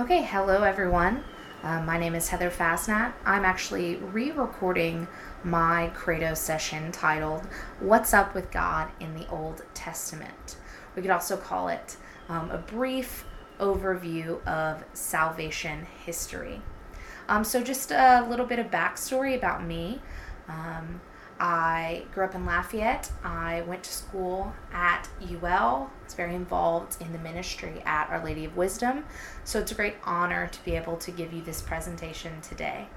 Okay, hello everyone. My name is Heather Fastnat. I'm actually re-recording my Credo session titled, What's Up with God in the Old Testament? We could also call it a brief overview of salvation history. So just a little bit of backstory about me. I grew up in Lafayette. I went to school at UL. I was very involved in the ministry at Our Lady of Wisdom. So it's a great honor to be able to give you this presentation today.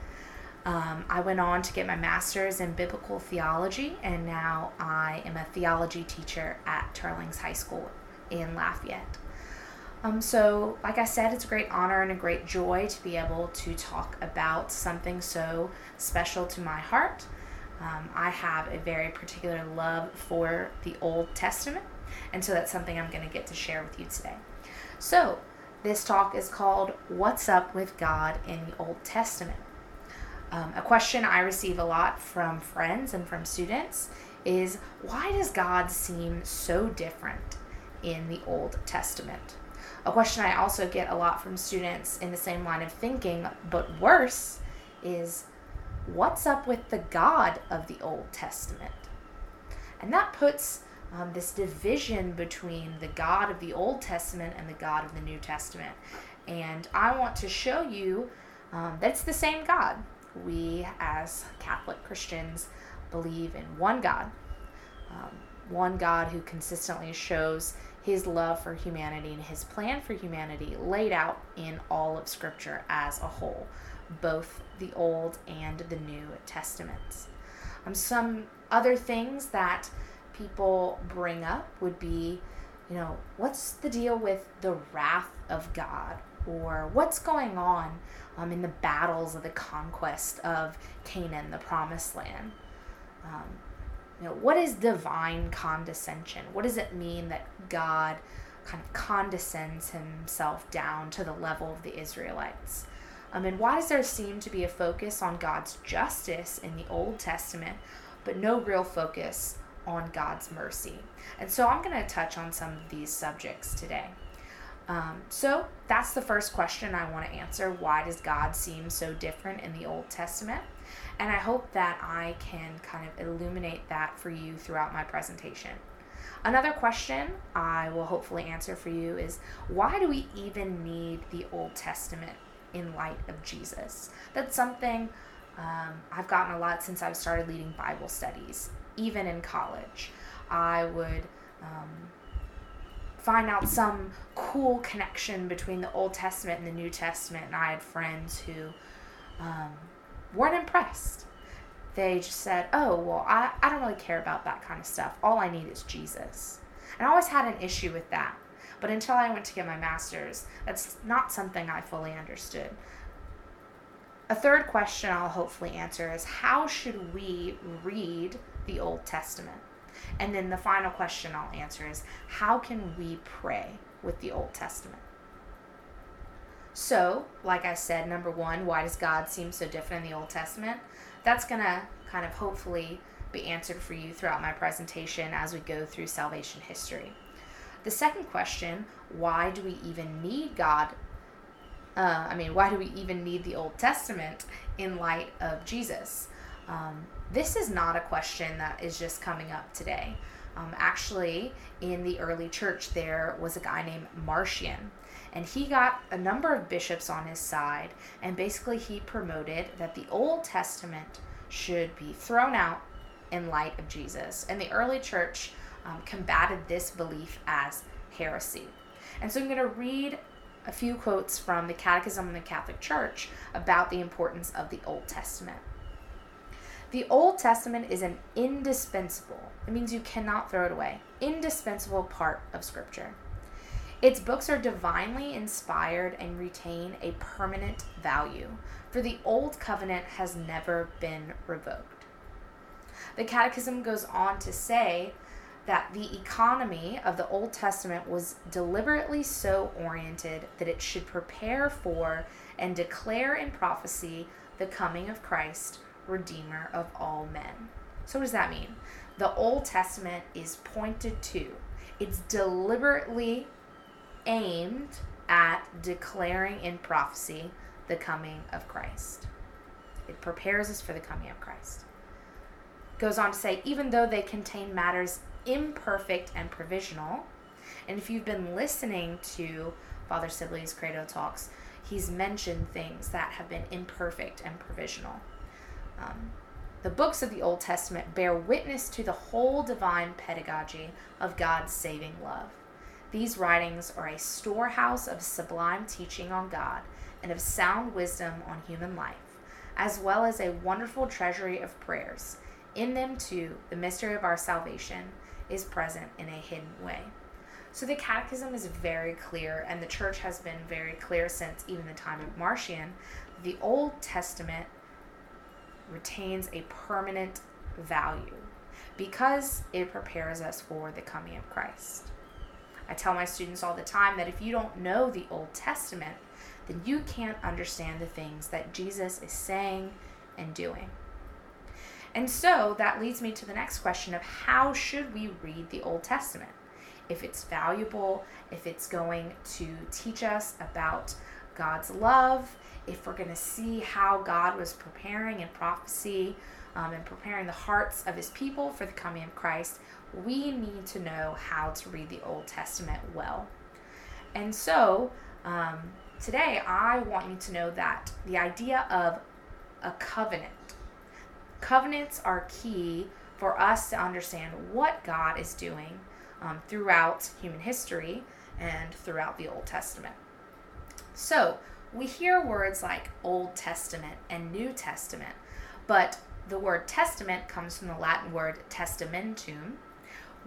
I went on to get my master's in biblical theology, and now I am a theology teacher at Turlings High School in Lafayette. So like I said, it's a great honor and a great joy to be able to talk about something so special to my heart. I have a very particular love for the Old Testament, and so that's something I'm going to get to share with you today. So this talk is called, What's Up with God in the Old Testament? A question I receive a lot from friends and from students is, why does God seem so different in the Old Testament? A question I also get a lot from students in the same line of thinking, but worse, is, what's up with the God of the Old Testament? And that puts this division between the God of the Old Testament and the God of the New Testament. And I want to show you that's the same God. We, as Catholic Christians, believe in one God who consistently shows his love for humanity and his plan for humanity laid out in all of Scripture as a whole, both the Old and the New Testaments. Some other things that people bring up would be, what's the deal with the wrath of God? Or what's going on in the battles of the conquest of Canaan, the Promised Land? What is divine condescension? What does it mean that God kind of condescends himself down to the level of the Israelites? And why does there seem to be a focus on God's justice in the Old Testament, but no real focus on God's mercy? And so I'm going to touch on some of these subjects today. So that's the first question I want to answer. Why does God seem so different in the Old Testament? And I hope that I can kind of illuminate that for you throughout my presentation. Another question I will hopefully answer for you is, why do we even need the Old Testament in light of Jesus? That's something I've gotten a lot since I've started leading Bible studies. Even in college, I would find out some cool connection between the Old Testament and the New Testament, and I had friends who weren't impressed. They just said, I don't really care about that kind of stuff. All I need is Jesus. And I always had an issue with that. But until I went to get my master's, that's not something I fully understood. A third question I'll hopefully answer is, how should we read the Old Testament? And then the final question I'll answer is, how can we pray with the Old Testament? So, like I said, number one, why does God seem so different in the Old Testament? That's going to kind of hopefully be answered for you throughout my presentation as we go through salvation history. The second question, why do we even need the Old Testament in light of Jesus? This is not a question that is just coming up today. Actually, in the early church, there was a guy named Marcion, and he got a number of bishops on his side, and basically he promoted that the Old Testament should be thrown out in light of Jesus. And the early church combated this belief as heresy. And so I'm going to read a few quotes from the Catechism of the Catholic Church about the importance of the Old Testament. The Old Testament is an indispensable, it means you cannot throw it away, indispensable part of Scripture. Its books are divinely inspired and retain a permanent value, for the Old Covenant has never been revoked. The Catechism goes on to say that the economy of the Old Testament was deliberately so oriented that it should prepare for and declare in prophecy the coming of Christ, Redeemer of all men. So what does that mean? The Old Testament is pointed to. It's deliberately aimed at declaring in prophecy the coming of Christ. It prepares us for the coming of Christ. Goes on to say, even though they contain matters imperfect and provisional, and if you've been listening to Father Sibley's Credo Talks, he's mentioned things that have been imperfect and provisional. The books of the Old Testament bear witness to the whole divine pedagogy of God's saving love. These writings are a storehouse of sublime teaching on God and of sound wisdom on human life, as well as a wonderful treasury of prayers. In them, too, the mystery of our salvation is present in a hidden way. So the Catechism is very clear, and the Church has been very clear since even the time of Marcion, that the Old Testament retains a permanent value because it prepares us for the coming of Christ. I tell my students all the time that if you don't know the Old Testament, then you can't understand the things that Jesus is saying and doing. And so that leads me to the next question of how should we read the Old Testament? If it's valuable, if it's going to teach us about God's love, if we're going to see how God was preparing in prophecy and preparing the hearts of his people for the coming of Christ, we need to know how to read the Old Testament well. And so today I want you to know that the idea of a covenant. Covenants are key for us to understand what God is doing throughout human history and throughout the Old Testament. So we hear words like Old Testament and New Testament, but the word testament comes from the Latin word testamentum,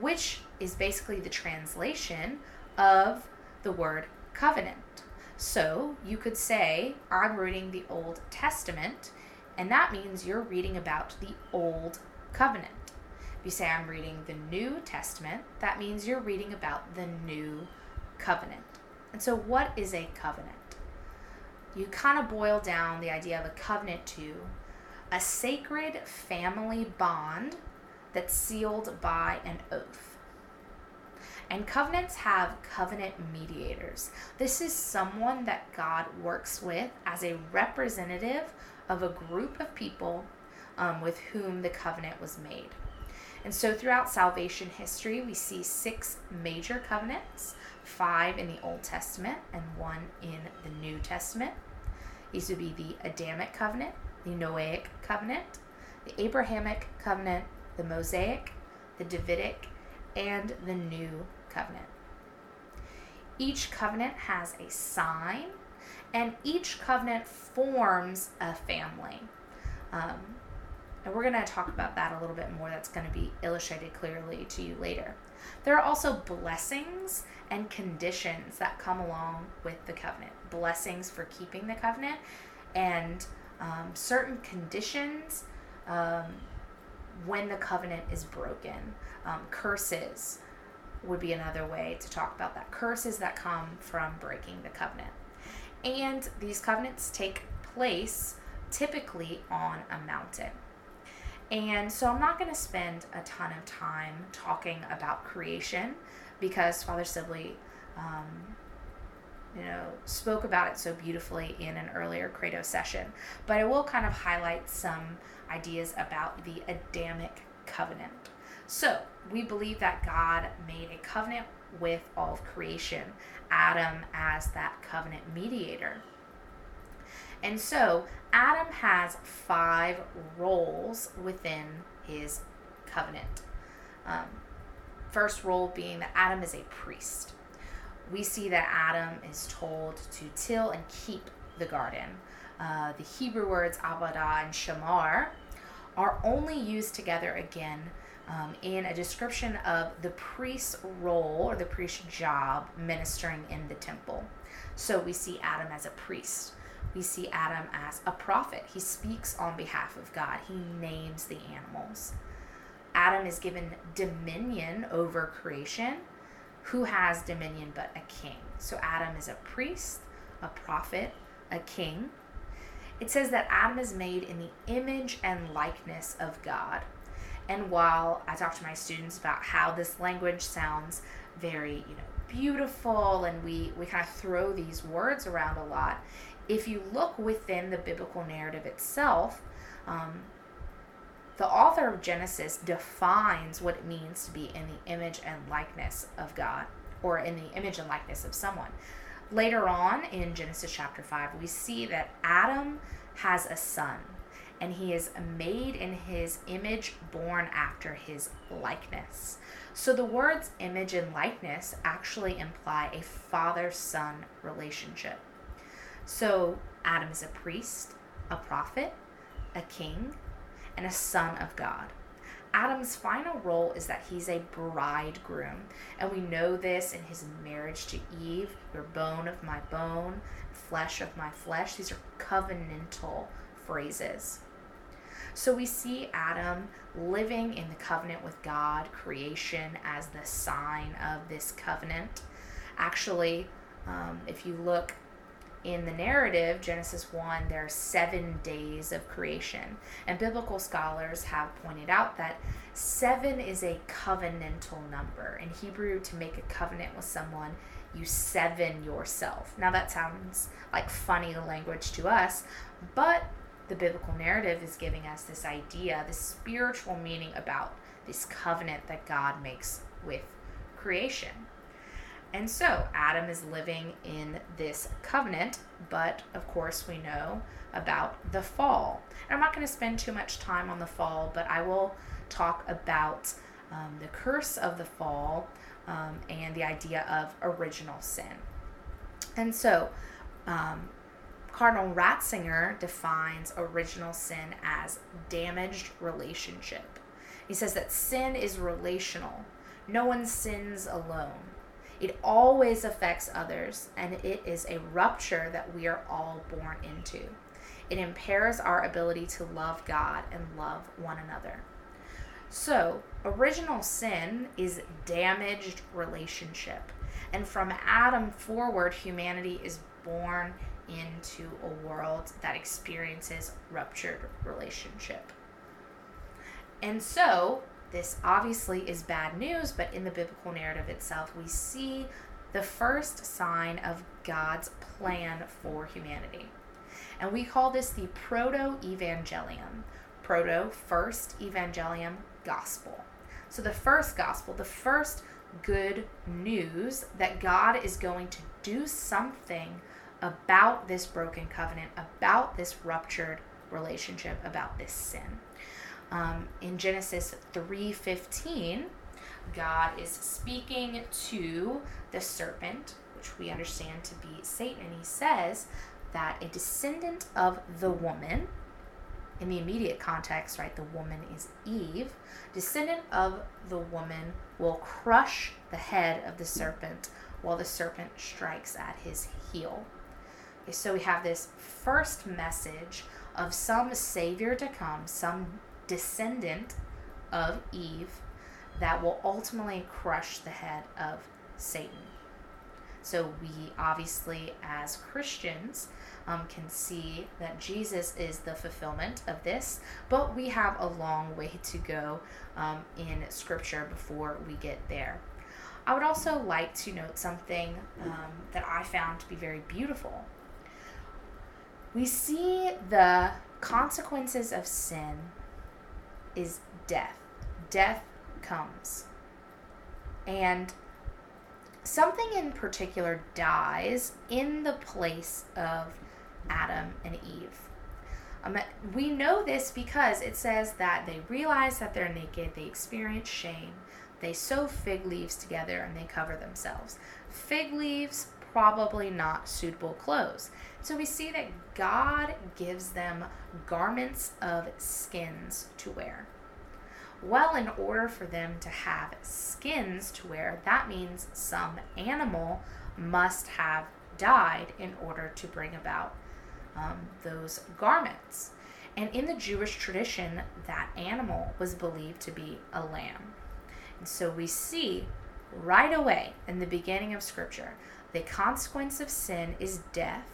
which is basically the translation of the word covenant. So you could say, I'm reading the Old Testament, and that means you're reading about the Old Covenant. If you say, I'm reading the New Testament, that means you're reading about the New Covenant. And so what is a covenant? You kind of boil down the idea of a covenant to a sacred family bond that's sealed by an oath. And covenants have covenant mediators. This is someone that God works with as a representative of a group of people with whom the covenant was made. And so throughout salvation history, we see 6 major covenants, 5 in the Old Testament and 1 in the New Testament. These would be the Adamic covenant, the Noahic covenant, the Abrahamic covenant, the Mosaic, the Davidic, and the New Covenant. Each covenant has a sign, and each covenant forms a family. And we're going to talk about that a little bit more. That's going to be illustrated clearly to you later. There are also blessings and conditions that come along with the covenant. Blessings for keeping the covenant, and certain conditions when the covenant is broken. Curses would be another way to talk about that. Curses that come from breaking the covenant. And these covenants take place typically on a mountain. And so I'm not going to spend a ton of time talking about creation because Father Sibley, spoke about it so beautifully in an earlier Credo session. But I will kind of highlight some ideas about the Adamic covenant. So we believe that God made a covenant with all of creation, Adam as that covenant mediator. And so Adam has 5 roles within his covenant. First role being that Adam is a priest. We see that Adam is told to till and keep the garden. The Hebrew words abadah and shamar are only used together again in a description of the priest's role or the priest's job ministering in the temple. So we see Adam as a priest. We see Adam as a prophet. He speaks on behalf of God. He names the animals. Adam is given dominion over creation. Who has dominion but a king? So Adam is a priest, a prophet, a king. It says that Adam is made in the image and likeness of God. And while I talk to my students about how this language sounds very, beautiful, and we kind of throw these words around a lot. If you look within the biblical narrative itself, the author of Genesis defines what it means to be in the image and likeness of God, or in the image and likeness of someone. Later on in Genesis chapter 5, we see that Adam has a son, and he is made in his image, born after his likeness. So the words image and likeness actually imply a father-son relationship. So Adam is a priest, a prophet, a king, and a son of God. Adam's final role is that he's a bridegroom, and we know this in his marriage to Eve. Your bone of my bone, flesh of my flesh. These are covenantal phrases. So we see Adam living in the covenant with God, creation as the sign of this covenant. Actually, if you look in the narrative, Genesis 1, there are 7 days of creation. And biblical scholars have pointed out that 7 is a covenantal number. In Hebrew, to make a covenant with someone, you seven yourself. Now that sounds like funny language to us, but the biblical narrative is giving us this idea, this spiritual meaning about this covenant that God makes with creation. And so Adam is living in this covenant, but of course we know about the fall. And I'm not going to spend too much time on the fall, but I will talk about the curse of the fall and the idea of original sin. And so Cardinal Ratzinger defines original sin as damaged relationship. He says that sin is relational. No one sins alone. It always affects others, and it is a rupture that we are all born into. It impairs our ability to love God and love one another. So, original sin is damaged relationship. And from Adam forward, humanity is born into a world that experiences ruptured relationship. And so, this obviously is bad news, but in the biblical narrative itself, we see the first sign of God's plan for humanity. And we call this the proto-evangelium. Proto, first, evangelium, gospel. So the first gospel, the first good news that God is going to do something about this broken covenant, about this ruptured relationship, about this sin. In Genesis 3:15, God is speaking to the serpent, which we understand to be Satan, and he says that a descendant of the woman, in the immediate context, right, the woman is Eve, descendant of the woman will crush the head of the serpent while the serpent strikes at his heel. Okay, so we have this first message of some savior to come, some descendant of Eve that will ultimately crush the head of Satan. So we obviously as Christians can see that Jesus is the fulfillment of this, but we have a long way to go in Scripture before we get there. I would also like to note something that I found to be very beautiful. We see the consequences of sin is death. Death comes. And something in particular dies in the place of Adam and Eve. We know this because it says that they realize that they're naked, they experience shame, they sew fig leaves together, and they cover themselves. Fig leaves, probably not suitable clothes. So we see that God gives them garments of skins to wear. Well, in order for them to have skins to wear, that means some animal must have died in order to bring about those garments. And in the Jewish tradition, that animal was believed to be a lamb. And so we see right away in the beginning of Scripture, the consequence of sin is death,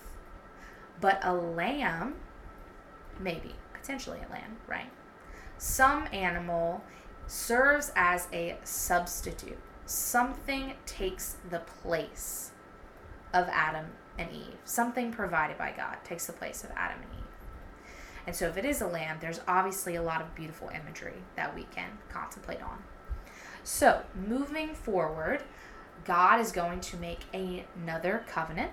but a lamb, maybe, potentially a lamb, right? Some animal serves as a substitute. something takes the place of Adam and Eve. Something provided by God takes the place of Adam and Eve. And so if it is a lamb, there's obviously a lot of beautiful imagery that we can contemplate on. So moving forward, God is going to make another covenant,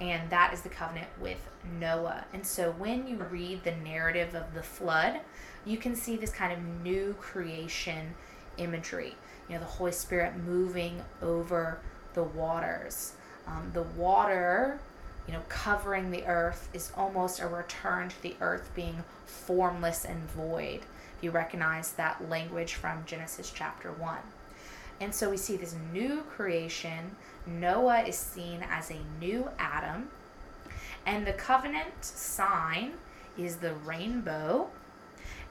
and that is the covenant with Noah. And so when you read the narrative of the flood, you can see this kind of new creation imagery. You know, the Holy Spirit moving over the waters. The water, you know, covering the earth is almost a return to the earth being formless and void. If you recognize that language from Genesis chapter 1. And so we see this new creation. Noah is seen as a new Adam. And the covenant sign is the rainbow.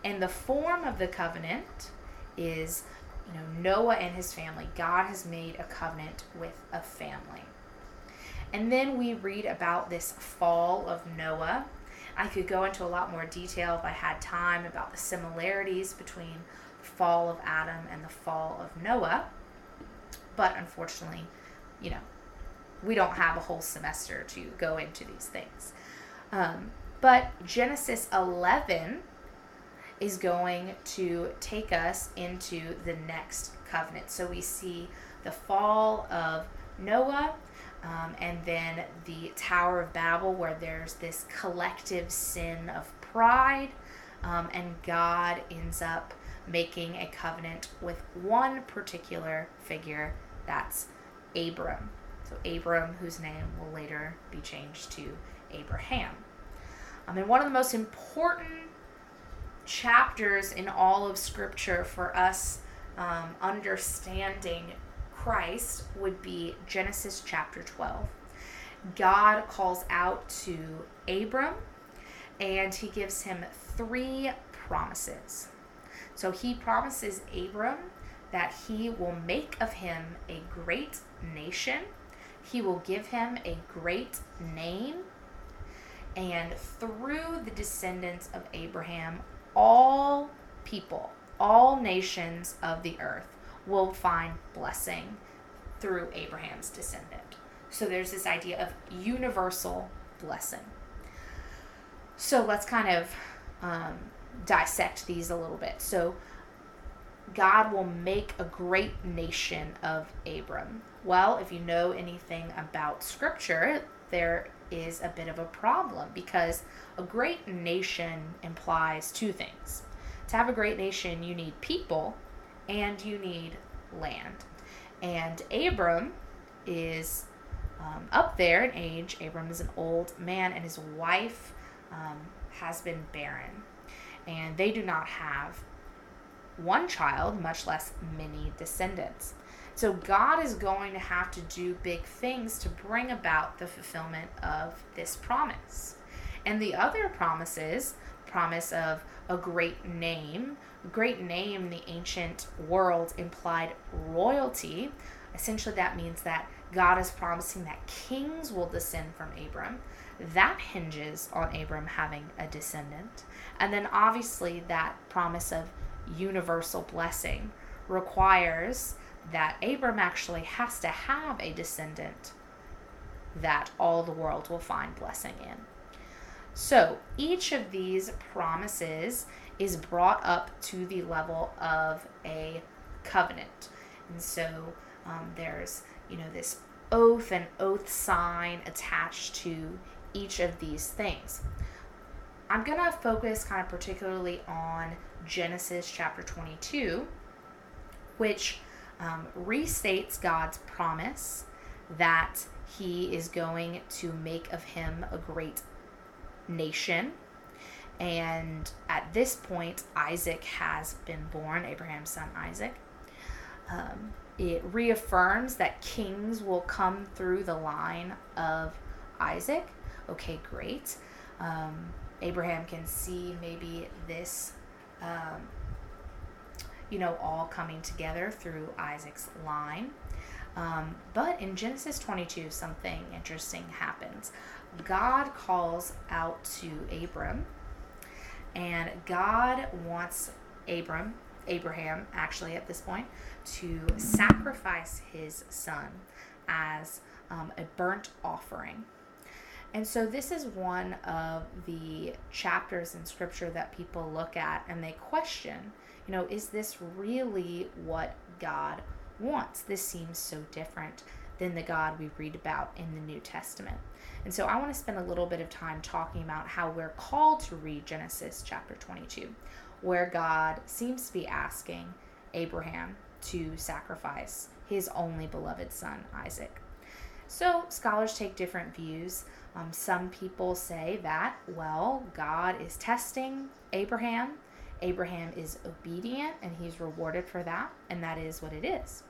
And the form of the covenant is, you know, Noah and his family. God has made a covenant with a family. And then we read about this fall of Noah. I could go into a lot more detail if I had time about the similarities between the fall of Adam and the fall of Noah. But unfortunately, you know, we don't have a whole semester to go into these things. But Genesis 11 is going to take us into the next covenant. So we see the fall of Noah, and then the Tower of Babel, where there's this collective sin of pride, and God ends up making a covenant with one particular figure, that's Abram. So Abram, whose name will later be changed to Abraham. And one of the most important chapters in all of Scripture for us understanding Christ would be Genesis chapter 12. God calls out to Abram, and he gives him three promises. So he promises Abram that he will make of him a great nation, he will give him a great name, and through the descendants of Abraham, all people, all nations of the earth will find blessing through Abraham's descendant. So there's this idea of universal blessing. So let's kind of dissect these a little bit. So God will make a great nation of Abram. Well, if you know anything about Scripture, there is a bit of a problem, because a great nation implies two things. To have a great nation, you need people and you need land. And Abram is up there in age. Abram is an old man, and his wife has been barren. And they do not have one child, much less many descendants. So God is going to have to do big things to bring about the fulfillment of this promise. And the other promises, promise of a great name. A great name in the ancient world implied royalty. Essentially, that means that God is promising that kings will descend from Abram. That hinges on Abram having a descendant. And then obviously that promise of universal blessing requires that Abram actually has to have a descendant that all the world will find blessing in. So each of these promises is brought up to the level of a covenant. And so there's, you know, this oath and oath sign attached to each of these things. I'm going to focus kind of particularly on Genesis chapter 22, which restates God's promise that he is going to make of him a great nation. And at this point, Isaac has been born, Abraham's son Isaac. It reaffirms that kings will come through the line of Isaac. Okay, great. Abraham can see maybe this, all coming together through Isaac's line. But in Genesis 22, something interesting happens. God calls out to Abram, and God wants Abram, Abraham, actually, at this point, to sacrifice his son as a burnt offering. And so this is one of the chapters in Scripture that people look at and they question, you know, is this really what God wants? This seems so different than the God we read about in the New Testament. And so I want to spend a little bit of time talking about how we're called to read Genesis chapter 22, where God seems to be asking Abraham to sacrifice his only beloved son, Isaac. So scholars take different views. Some people say that, well, God is testing Abraham. Abraham is obedient and he's rewarded for that, and that is what it is.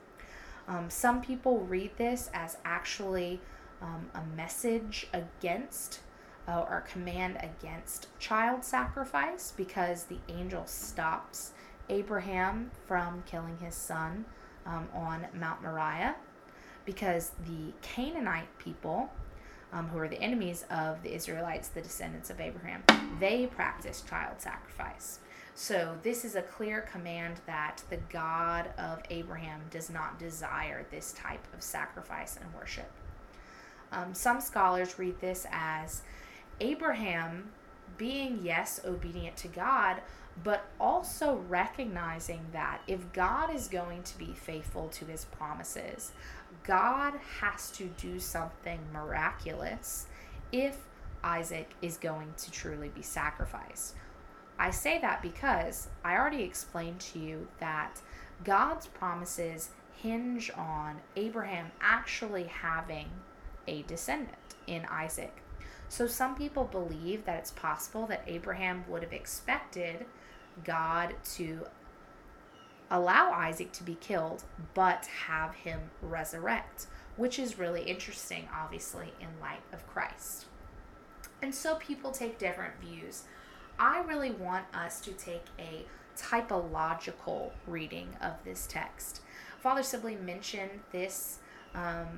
Some people read this as actually a message against or a command against child sacrifice, because the angel stops Abraham from killing his son on Mount Moriah, because the Canaanite people, who are the enemies of the Israelites, the descendants of Abraham, they practiced child sacrifice. So this is a clear command that the God of Abraham does not desire this type of sacrifice and worship. Some scholars read this as Abraham being, yes, obedient to God, but also recognizing that if God is going to be faithful to his promises, God has to do something miraculous if Isaac is going to truly be sacrificed. I say that because I already explained to you that God's promises hinge on Abraham actually having a descendant in Isaac. So some people believe that it's possible that Abraham would have expected God to allow Isaac to be killed, but have him resurrect, which is really interesting, obviously, in light of Christ. And so people take different views. I really want us to take a typological reading of this text. Father Sibley mentioned this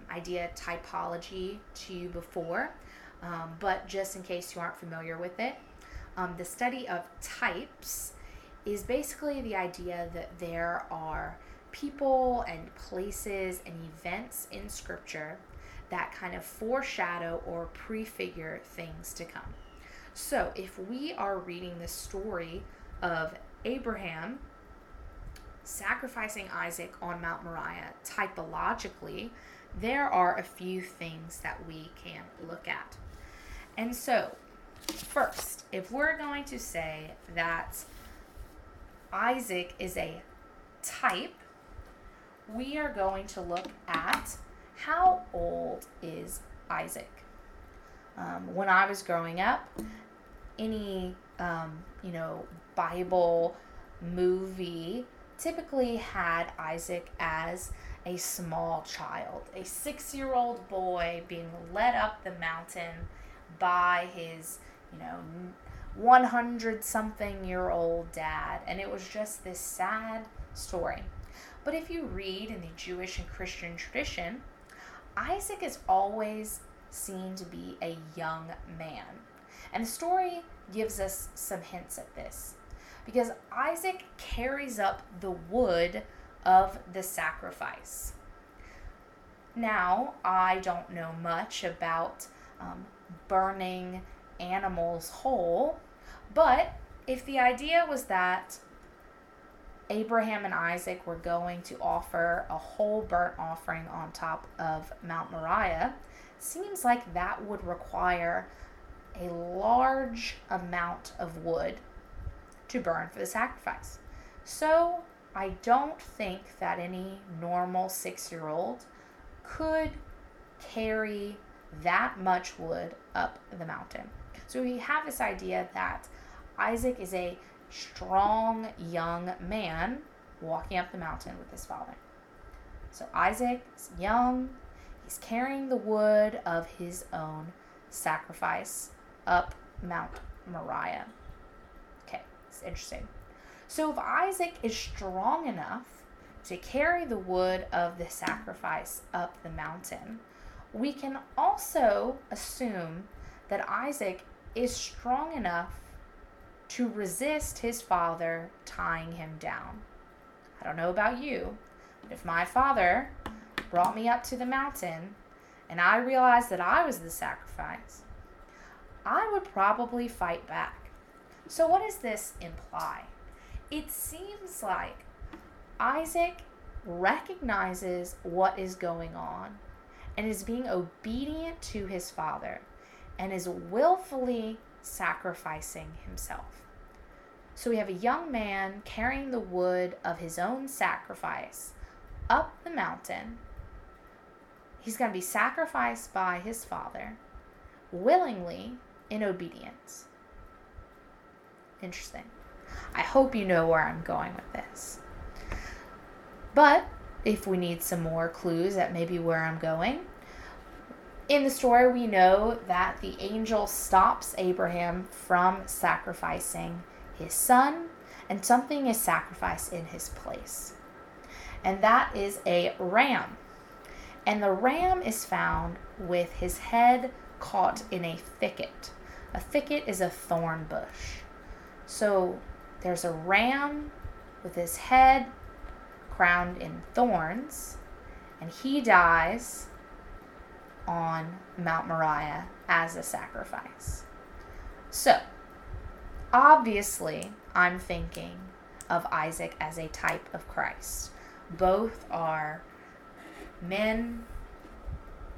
idea of typology to you before, but just in case you aren't familiar with it, the study of types is basically the idea that there are people and places and events in Scripture that kind of foreshadow or prefigure things to come. So if we are reading the story of Abraham sacrificing Isaac on Mount Moriah typologically, there are a few things that we can look at. And so, first, if we're going to say that Isaac is a type, we are going to look at how old is Isaac. When I was growing up, any, Bible movie typically had Isaac as a small child, a 6-year-old boy being led up the mountain by his, 100-something-year-old dad. And it was just this sad story. But if you read in the Jewish and Christian tradition, Isaac is always seen to be a young man. And the story gives us some hints at this, because Isaac carries up the wood of the sacrifice. Now, I don't know much about burning animals whole, but if the idea was that Abraham and Isaac were going to offer a whole burnt offering on top of Mount Moriah, seems like that would require a large amount of wood to burn for the sacrifice. So I don't think that any normal 6-year-old could carry that much wood up the mountain. So we have this idea that Isaac is a strong young man walking up the mountain with his father. So Isaac is young. He's carrying the wood of his own sacrifice up Mount Moriah. Okay, it's interesting. So if Isaac is strong enough to carry the wood of the sacrifice up the mountain, we can also assume that Isaac is strong enough to resist his father tying him down. I don't know about you, but if my Father brought me up to the mountain and I realized that I was the sacrifice, I would probably fight back. So what does this imply? It seems like Isaac recognizes what is going on and is being obedient to his father and is willfully sacrificing himself. So we have a young man carrying the wood of his own sacrifice up the mountain. He's going to be sacrificed by his father willingly in obedience. Interesting. I hope you know where I'm going with this. But if we need some more clues at maybe where I'm going, in the story we know that the angel stops Abraham from sacrificing his son, and something is sacrificed in his place. And that is a ram. And the ram is found with his head caught in a thicket. A thicket is a thorn bush. So there's a ram with his head crowned in thorns, and he dies on Mount Moriah as a sacrifice. So, obviously, I'm thinking of Isaac as a type of Christ. Both are men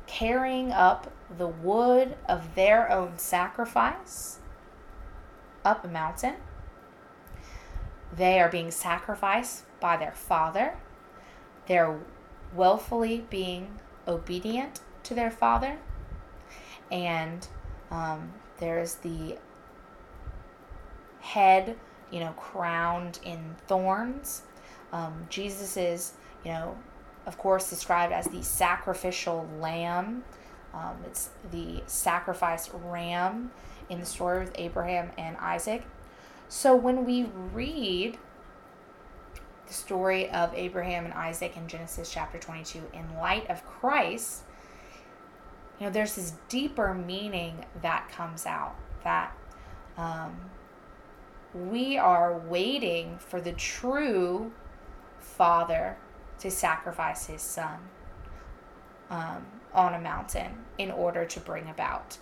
carrying up the wood of their own sacrifice up a mountain. They are being sacrificed by their father. They're willfully being obedient to their father. And there's the head, crowned in thorns. Jesus is, of course, described as the sacrificial lamb. It's the sacrifice ram in the story with Abraham and Isaac. So when we read the story of Abraham and Isaac in Genesis chapter 22 in light of Christ, there's this deeper meaning that comes out, that we are waiting for the true Father to sacrifice his son on a mountain in order to bring about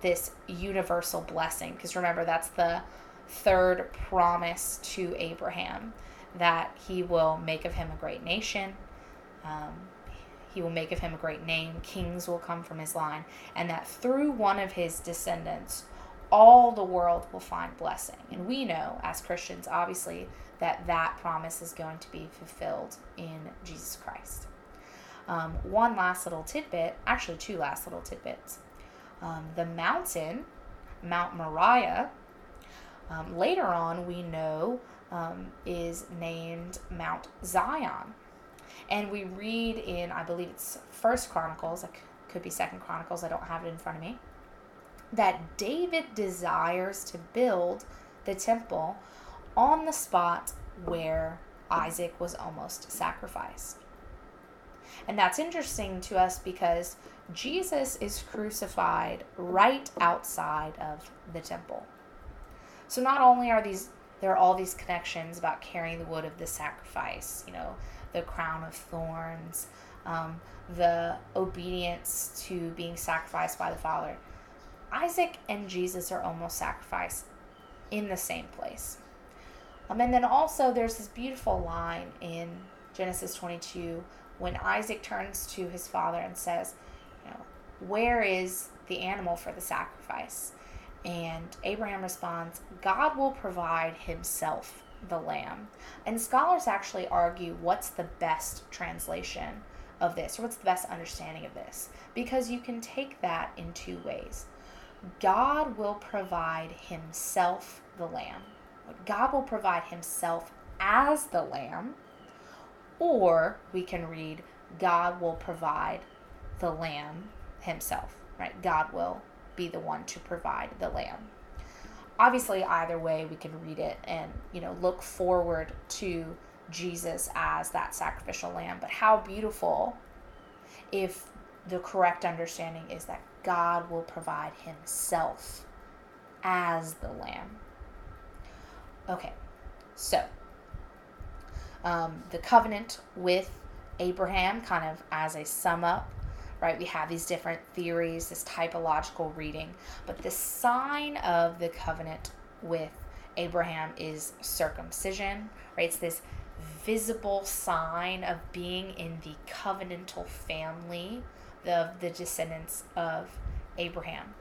this universal blessing. Because remember, that's the third promise to Abraham, that he will make of him a great nation, he will make of him a great name, kings will come from his line, and that through one of his descendants, all the world will find blessing. And we know as Christians, obviously, that promise is going to be fulfilled in Jesus Christ. One last little tidbit, actually two last little tidbits. The mountain, Mount Moriah, later on we know is named Mount Zion. And we read in, I believe it's First Chronicles, it could be Second Chronicles, I don't have it in front of me, that David desires to build the temple on the spot where Isaac was almost sacrificed. And that's interesting to us because Jesus is crucified right outside of the temple. So not only are there are all these connections about carrying the wood of the sacrifice, the crown of thorns, the obedience to being sacrificed by the Father. Isaac and Jesus are almost sacrificed in the same place. And then also there's this beautiful line in Genesis 22 when Isaac turns to his father and says, where is the animal for the sacrifice? And Abraham responds, God will provide himself the lamb. And scholars actually argue what's the best translation of this, or what's the best understanding of this, because you can take that in two ways. God will provide himself the lamb. God will provide himself as the lamb, or we can read, God will provide the lamb himself, right? God will be the one to provide the lamb. Obviously, either way, we can read it and, look forward to Jesus as that sacrificial lamb. But how beautiful if the correct understanding is that God will provide himself as the lamb. Okay, so the covenant with Abraham kind of as a sum up, right? We have these different theories, this typological reading, but the sign of the covenant with Abraham is circumcision, right? It's this visible sign of being in the covenantal family of the descendants of Abraham.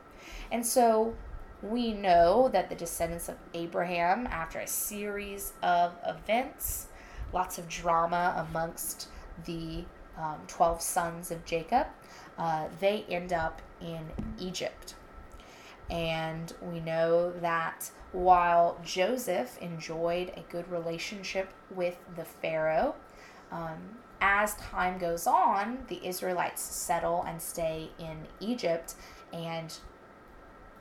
And so we know that the descendants of Abraham, after a series of events, lots of drama amongst the 12 sons of Jacob, they end up in Egypt. And we know that while Joseph enjoyed a good relationship with the Pharaoh, as time goes on, the Israelites settle and stay in Egypt, and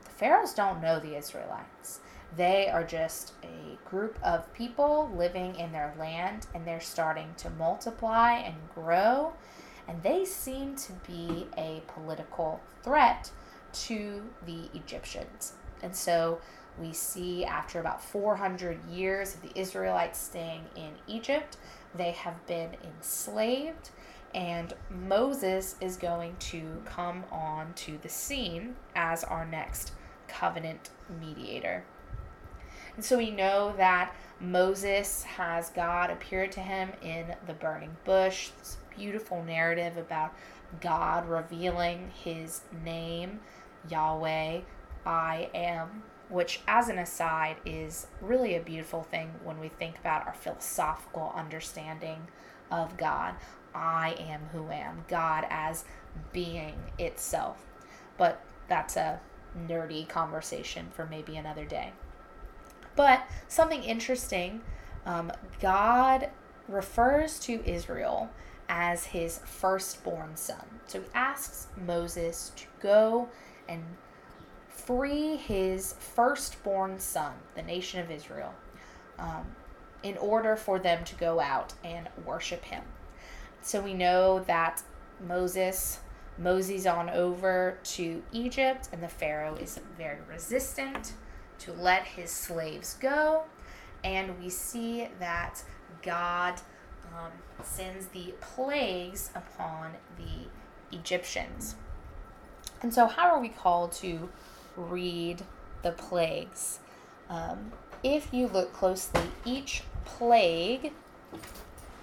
the Pharaohs don't know the Israelites. They are just a group of people living in their land, and they're starting to multiply and grow, and they seem to be a political threat to the Egyptians. And so we see after about 400 years of the Israelites staying in Egypt, they have been enslaved, and Moses is going to come on to the scene as our next covenant mediator. And so we know that Moses has God appeared to him in the burning bush, this beautiful narrative about God revealing his name, Yahweh, I am, which as an aside is really a beautiful thing when we think about our philosophical understanding of God. I am who am, God as being itself. But that's a nerdy conversation for maybe another day. But something interesting, God refers to Israel as his firstborn son. So he asks Moses to go and free his firstborn son, the nation of Israel, in order for them to go out and worship him. So we know that Moses moseys on over to Egypt, and the Pharaoh is very resistant to let his slaves go, and we see that God sends the plagues upon the Egyptians. And so how are we called to read the plagues? If you look closely, each plague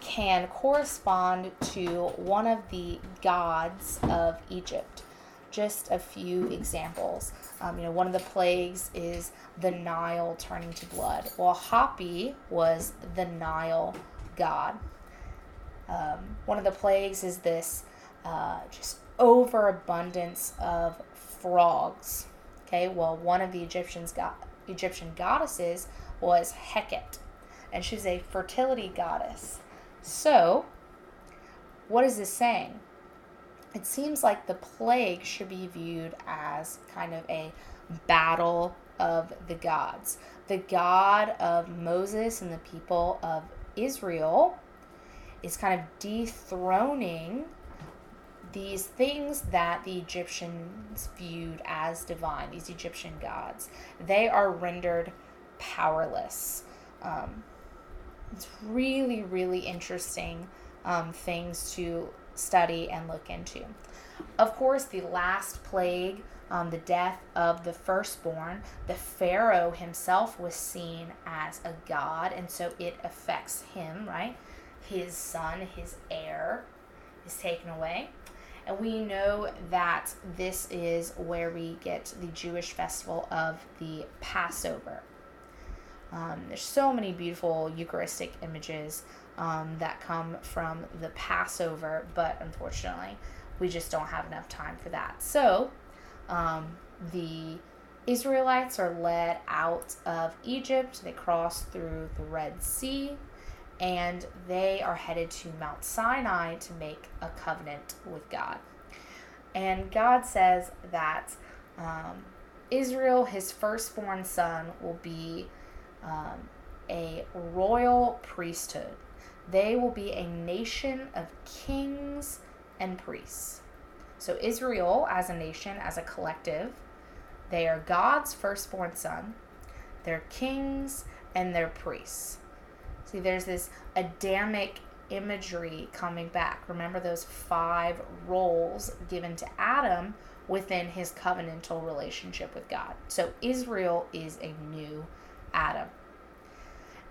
can correspond to one of the gods of Egypt. Just a few examples. One of the plagues is the Nile turning to blood. Well, Hapi was the Nile god. One of the plagues is this just overabundance of frogs. Okay, well, one of the Egyptian goddesses was Heket, and she's a fertility goddess. So, what is this saying? It seems like the plague should be viewed as kind of a battle of the gods. The God of Moses and the people of Israel is kind of dethroning these things that the Egyptians viewed as divine, these Egyptian gods. They are rendered powerless. It's really, really interesting things to study and look into. Of course, the last plague, the death of the firstborn, the Pharaoh himself was seen as a god, and so it affects him, right? His son, his heir, is taken away. And we know that this is where we get the Jewish festival of the Passover. There's so many beautiful Eucharistic images that come from the Passover, but unfortunately, we just don't have enough time for that. So, the Israelites are led out of Egypt. They cross through the Red Sea, and they are headed to Mount Sinai to make a covenant with God. And God says that Israel, his firstborn son, will be a royal priesthood. They will be a nation of kings and priests. So Israel as a nation, as a collective, they are God's firstborn son, they're kings, and they're priests. See, there's this Adamic imagery coming back. Remember those 5 roles given to Adam within his covenantal relationship with God. So Israel is a new Adam.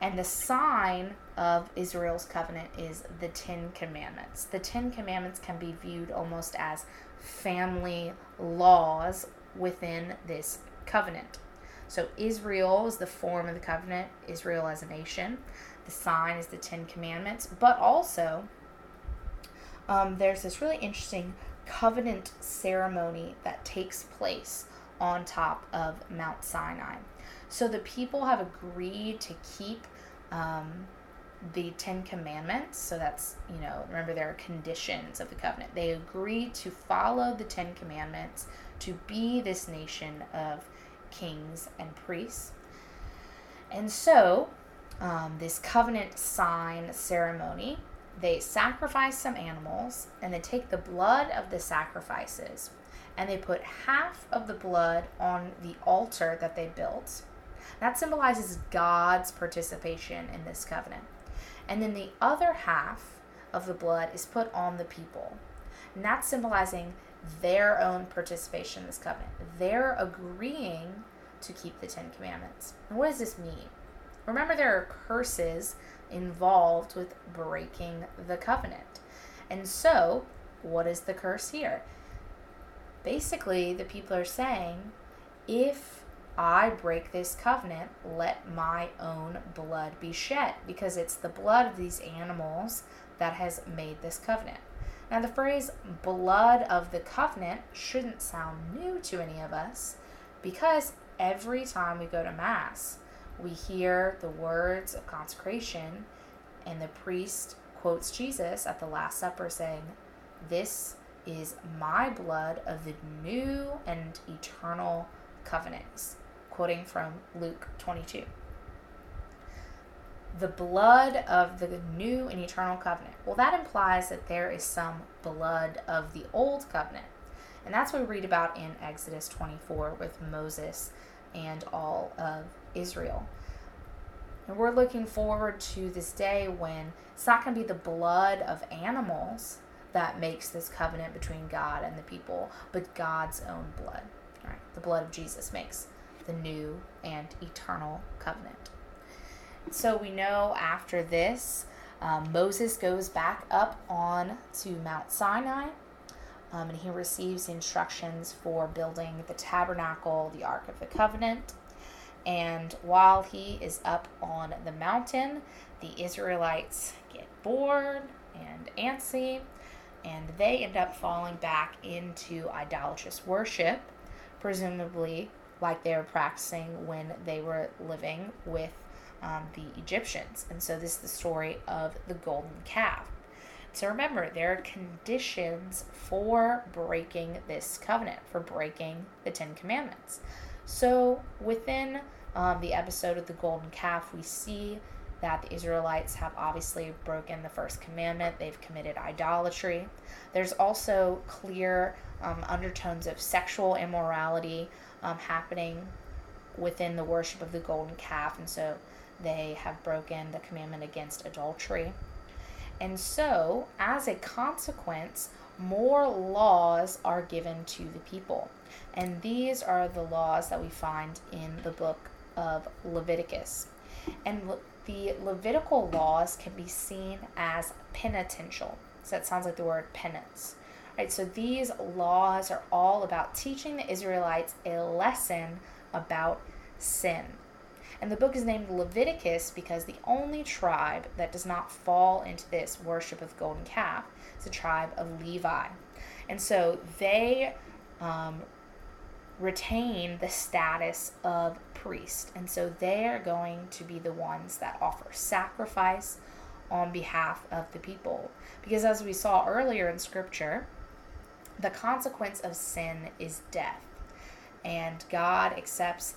And the sign of Israel's covenant is the 10 Commandments. The 10 Commandments can be viewed almost as family laws within this covenant. So Israel is the form of the covenant, Israel as a nation. The sign is the 10 Commandments. But also, there's this really interesting covenant ceremony that takes place on top of Mount Sinai. So the people have agreed to keep the 10 Commandments. So that's, remember there are conditions of the covenant. They agree to follow the 10 Commandments to be this nation of kings and priests. And so this covenant sign ceremony, they sacrifice some animals and they take the blood of the sacrifices and they put half of the blood on the altar that they built. That symbolizes God's participation in this covenant. And then the other half of the blood is put on the people. And that's symbolizing their own participation in this covenant. They're agreeing to keep the 10 Commandments. And what does this mean? Remember, there are curses involved with breaking the covenant. And so, what is the curse here? Basically, the people are saying, if I break this covenant, let my own blood be shed, because it's the blood of these animals that has made this covenant. Now, the phrase blood of the covenant shouldn't sound new to any of us, because every time we go to Mass, we hear the words of consecration, and the priest quotes Jesus at the Last Supper saying, "This is my blood of the new and eternal covenants," quoting from Luke 22. The blood of the new and eternal covenant. Well, that implies that there is some blood of the old covenant. And that's what we read about in Exodus 24 with Moses and all of Israel. And we're looking forward to this day when it's not going to be the blood of animals that makes this covenant between God and the people, but God's own blood. All right? The blood of Jesus makes the new and eternal covenant. So we know after this, Moses goes back up on to Mount Sinai, and he receives instructions for building the tabernacle, the Ark of the Covenant. And while he is up on the mountain, the Israelites get bored and antsy, and they end up falling back into idolatrous worship, presumably like they were practicing when they were living with the Egyptians. And so this is the story of the golden calf. So remember, there are conditions for breaking this covenant, for breaking the 10 Commandments. So within the episode of the golden calf, we see that the Israelites have obviously broken the first commandment. They've committed idolatry. There's also clear undertones of sexual immorality happening within the worship of the golden calf, and so they have broken the commandment against adultery. And so, as a consequence, more laws are given to the people. And these are the laws that we find in the book of Leviticus. And the Levitical laws can be seen as penitential. So that sounds like the word penance. Right, so these laws are all about teaching the Israelites a lesson about sin. And the book is named Leviticus because the only tribe that does not fall into this worship of the golden calf is the tribe of Levi. And so they retain the status of priest. And so they are going to be the ones that offer sacrifice on behalf of the people. Because as we saw earlier in Scripture, the consequence of sin is death. And God accepts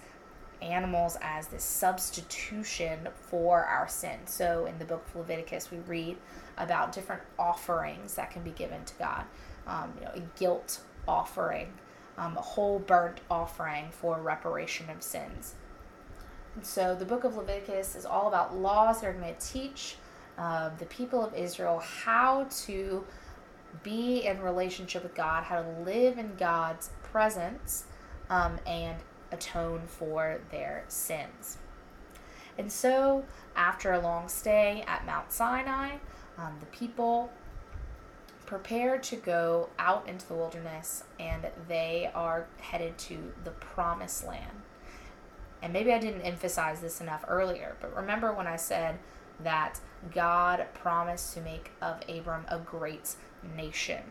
animals as this substitution for our sin. So in the book of Leviticus, we read about different offerings that can be given to God. A guilt offering, a whole burnt offering for reparation of sins. So the book of Leviticus is all about laws that are going to teach the people of Israel how to be in relationship with God, how to live in God's presence, and atone for their sins. And so, after a long stay at Mount Sinai, the people prepare to go out into the wilderness, and they are headed to the Promised Land. And maybe I didn't emphasize this enough earlier, but remember when I said that God promised to make of Abram a great nation.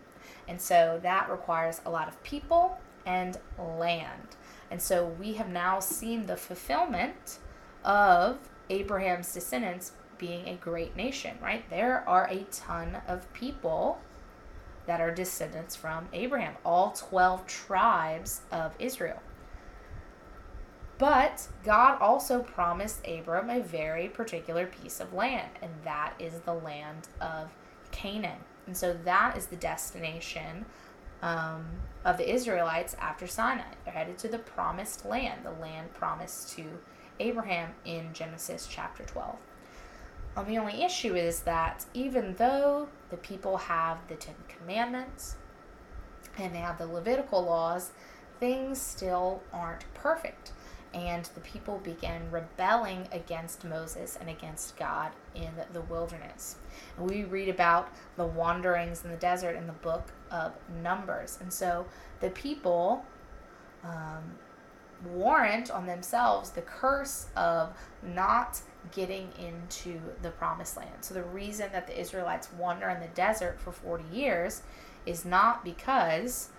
And so that requires a lot of people and land. And so we have now seen the fulfillment of Abraham's descendants being a great nation, right? There are a ton of people that are descendants from Abraham, all 12 tribes of Israel. But God also promised Abram a very particular piece of land, and that is the land of Canaan. And so that is the destination of the Israelites after Sinai. They're headed to the promised land, the land promised to Abraham in Genesis chapter 12. The only issue is that even though the people have the Ten Commandments and they have the Levitical laws, things still aren't perfect. And the people began rebelling against Moses and against God in the wilderness. And we read about the wanderings in the desert in the book of Numbers. And so the people warrant on themselves the curse of not getting into the promised land. So the reason that the Israelites wander in the desert for 40 years is not because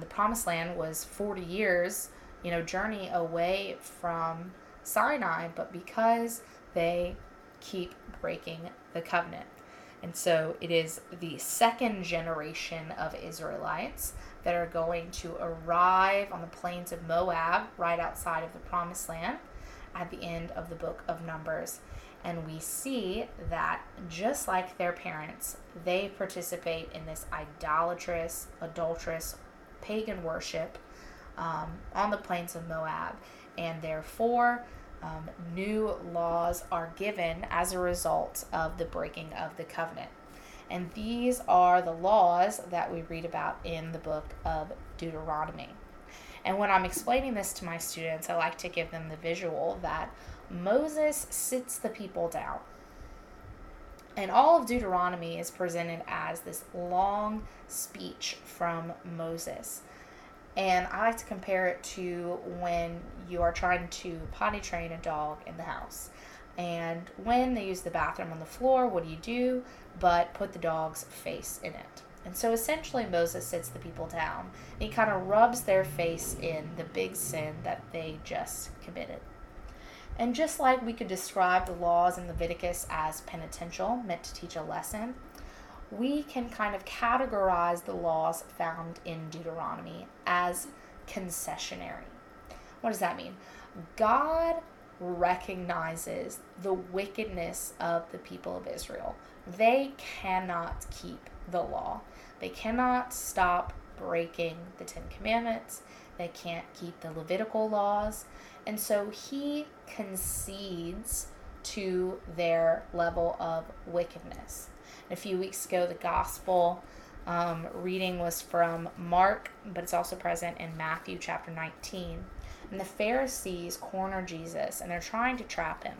the promised land was 40 years journey away from Sinai, but because they keep breaking the covenant. And so it is the second generation of Israelites that are going to arrive on the plains of Moab, right outside of the Promised Land, at the end of the book of Numbers. And we see that just like their parents, they participate in this idolatrous, adulterous, pagan worship on the plains of Moab, and therefore new laws are given as a result of the breaking of the covenant. And these are the laws that we read about in the book of Deuteronomy. And when I'm explaining this to my students, I like to give them the visual that Moses sits the people down. And all of Deuteronomy is presented as this long speech from Moses. And I like to compare it to when you are trying to potty train a dog in the house. And when they use the bathroom on the floor, what do? But put the dog's face in it. And so essentially Moses sits the people down. And he kind of rubs their face in the big sin that they just committed. And just like we could describe the laws in Leviticus as penitential, meant to teach a lesson, we can kind of categorize the laws found in Deuteronomy as concessionary. What does that mean? God recognizes the wickedness of the people of Israel. They cannot keep the law. They cannot stop breaking the Ten Commandments. They can't keep the Levitical laws. And so he concedes to their level of wickedness. A few weeks ago, the gospel reading was from Mark, but it's also present in Matthew chapter 19. And the Pharisees corner Jesus, and they're trying to trap him.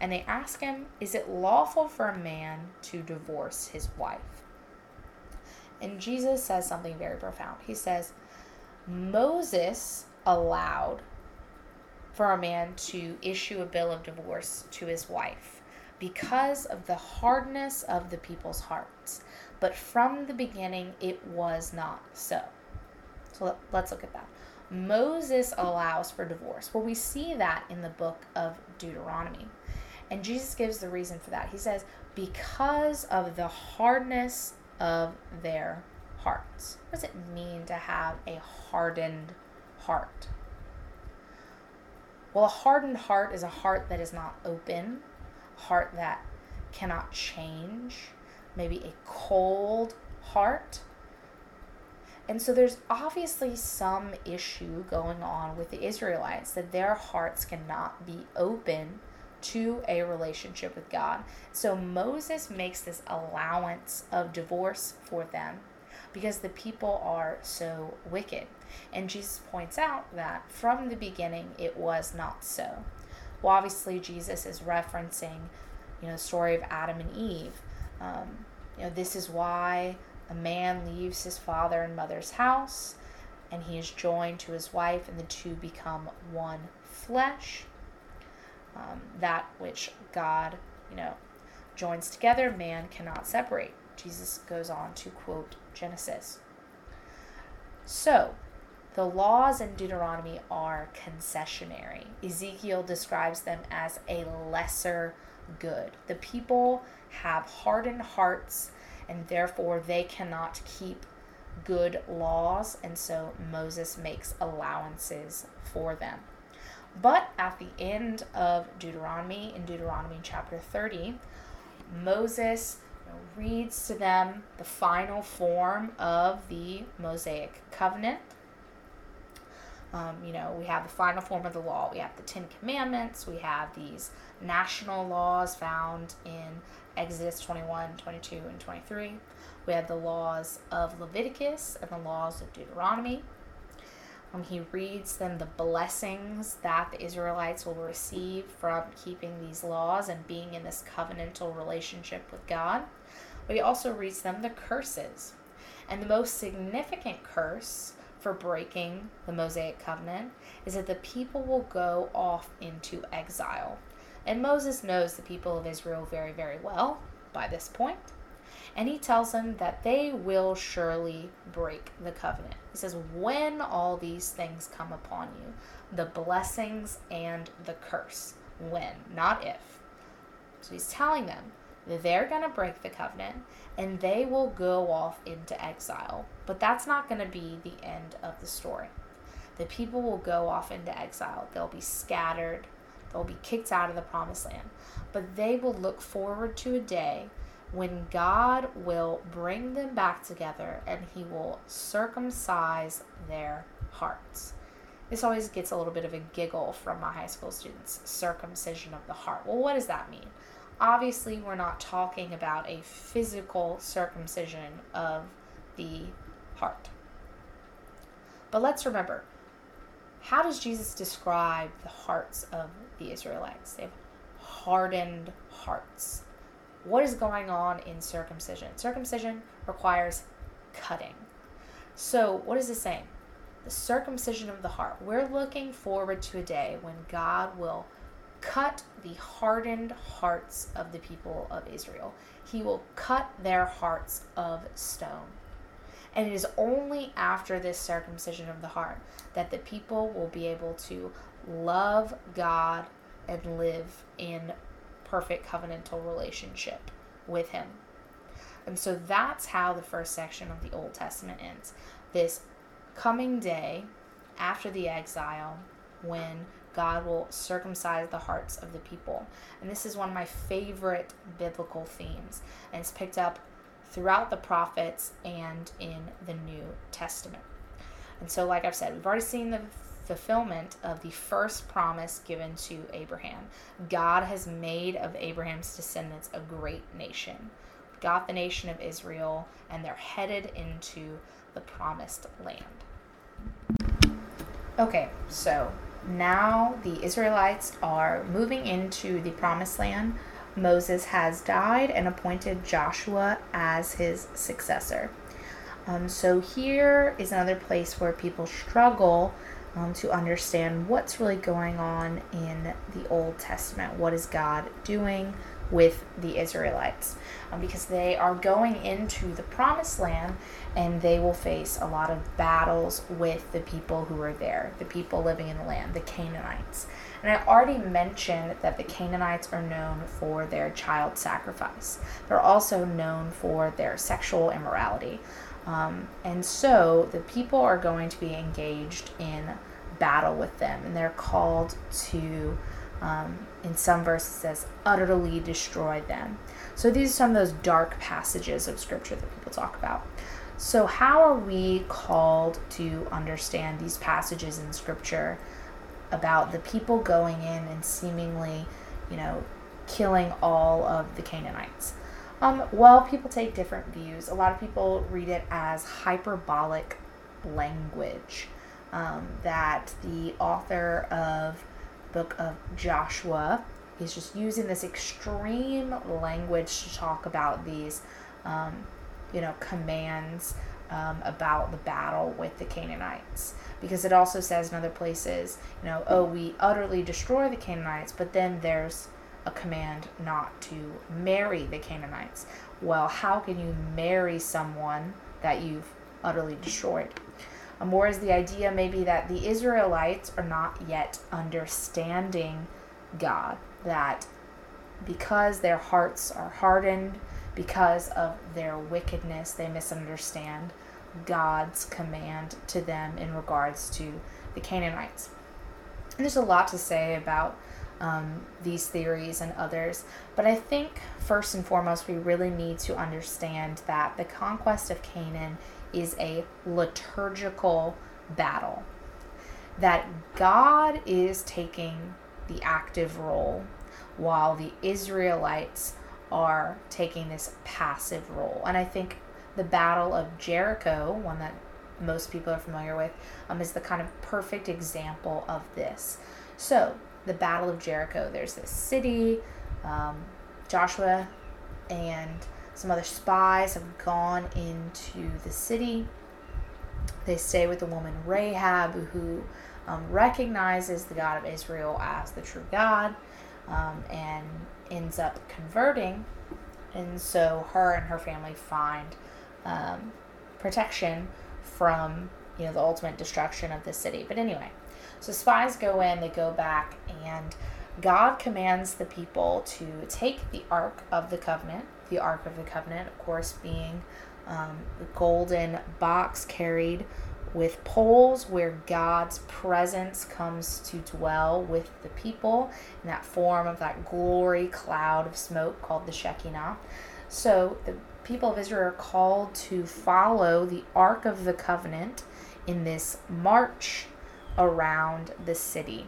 And they ask him, is it lawful for a man to divorce his wife? And Jesus says something very profound. He says, Moses allowed for a man to issue a bill of divorce to his wife, because of the hardness of the people's hearts. But from the beginning, it was not so. So let's look at that. Moses allows for divorce. Well, we see that in the book of Deuteronomy. And Jesus gives the reason for that. He says, because of the hardness of their hearts. What does it mean to have a hardened heart? Well, a hardened heart is a heart that is not open, heart that cannot change, maybe a cold heart. And so there's obviously some issue going on with the Israelites, that their hearts cannot be open to a relationship with God. So Moses makes this allowance of divorce for them because the people are so wicked. And Jesus points out that from the beginning it was not so. Well, obviously Jesus is referencing, the story of Adam and Eve. This is why a man leaves his father and mother's house, and he is joined to his wife, and the two become one flesh. That which God, joins together, man cannot separate. Jesus goes on to quote Genesis. So, the laws in Deuteronomy are concessionary. Ezekiel describes them as a lesser good. The people have hardened hearts, and therefore they cannot keep good laws, and so Moses makes allowances for them. But at the end of Deuteronomy, in Deuteronomy chapter 30, Moses reads to them the final form of the Mosaic covenant. We have the final form of the law. We have the Ten Commandments. We have these national laws found in Exodus 21, 22, and 23. We have the laws of Leviticus and the laws of Deuteronomy. He reads them the blessings that the Israelites will receive from keeping these laws and being in this covenantal relationship with God. But he also reads them the curses. And the most significant curse for breaking the Mosaic covenant is that the people will go off into exile. And Moses knows the people of Israel very, very well by this point. And he tells them that they will surely break the covenant. He says, when all these things come upon you, the blessings and the curse, when, not if. So he's telling them that they're going to break the covenant and they will go off into exile. But that's not going to be the end of the story. The people will go off into exile. They'll be scattered. They'll be kicked out of the promised land. But they will look forward to a day when God will bring them back together and he will circumcise their hearts. This always gets a little bit of a giggle from my high school students, circumcision of the heart. Well, what does that mean? Obviously, we're not talking about a physical circumcision of the heart. But let's remember, how does Jesus describe the hearts of the Israelites? They have hardened hearts. What is going on in circumcision? Circumcision requires cutting. So what is this saying? The circumcision of the heart. We're looking forward to a day when God will cut the hardened hearts of the people of Israel. He will cut their hearts of stone. And it is only after this circumcision of the heart that the people will be able to love God and live in perfect covenantal relationship with him. And so that's how the first section of the Old Testament ends. This coming day after the exile when God will circumcise the hearts of the people. And this is one of my favorite biblical themes. And it's picked up throughout the prophets and in the New Testament. And so like I've said, we've already seen the fulfillment of the first promise given to Abraham. God has made of Abraham's descendants a great nation. Got the nation of Israel, and they're headed into the promised land. Okay, so now the Israelites are moving into the promised land. Moses has died and appointed Joshua as his successor. So here is another place where people struggle to understand what's really going on in the Old Testament. What is God doing with the Israelites? Because they are going into the promised land and they will face a lot of battles with the people who are there, the people living in the land, the Canaanites. And I already mentioned that the Canaanites are known for their child sacrifice. They're also known for their sexual immorality. And so the people are going to be engaged in battle with them, and they're called to, in some verses it says, utterly destroy them. So these are some of those dark passages of scripture that people talk about. So how are we called to understand these passages in Scripture about the people going in and seemingly, you know, killing all of the Canaanites? Well, people take different views. A lot of people read it as hyperbolic language, that the author of the book of Joshua is just using this extreme language to talk about these, commands about the battle with the Canaanites. Because it also says in other places, we utterly destroy the Canaanites, but then there's a command not to marry the Canaanites. Well, how can you marry someone that you've utterly destroyed? Whereas the idea maybe that the Israelites are not yet understanding God, that because their hearts are hardened, because of their wickedness, they misunderstand God's command to them in regards to the Canaanites. And there's a lot to say about these theories and others, but I think first and foremost we really need to understand that the conquest of Canaan is a liturgical battle, that God is taking the active role while the Israelites are taking this passive role. And I think the Battle of Jericho, one that most people are familiar with, is the kind of perfect example of this. So the Battle of Jericho, there's this city, Joshua and some other spies have gone into the city. They stay with the woman Rahab, who recognizes the God of Israel as the true God, and ends up converting, and so her and her family find protection from the ultimate destruction of the city. But anyway, so spies go in, they go back, and God commands the people to take the Ark of the Covenant. The Ark of the Covenant, of course, being the golden box carried with poles where God's presence comes to dwell with the people in that form of that glory cloud of smoke called the Shekinah. So the people of Israel are called to follow the Ark of the Covenant in this march around the city.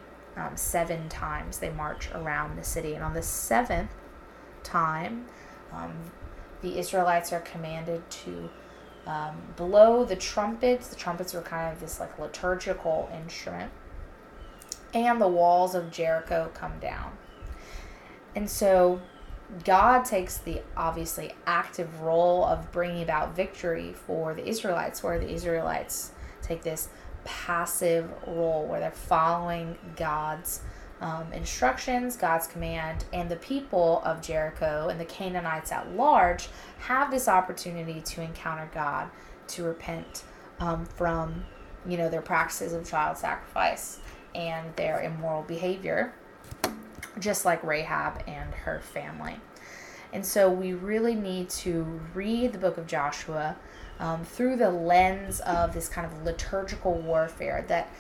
7 times they march around the city. And on the 7th time, the Israelites are commanded to blow the trumpets. The trumpets were kind of this like liturgical instrument, and the walls of Jericho come down. And so God takes the obviously active role of bringing about victory for the Israelites, where the Israelites take this passive role where they're following God's instructions, God's command, and the people of Jericho and the Canaanites at large have this opportunity to encounter God, to repent from, their practices of child sacrifice and their immoral behavior, just like Rahab and her family. And so we really need to read the book of Joshua through the lens of this kind of liturgical warfare, that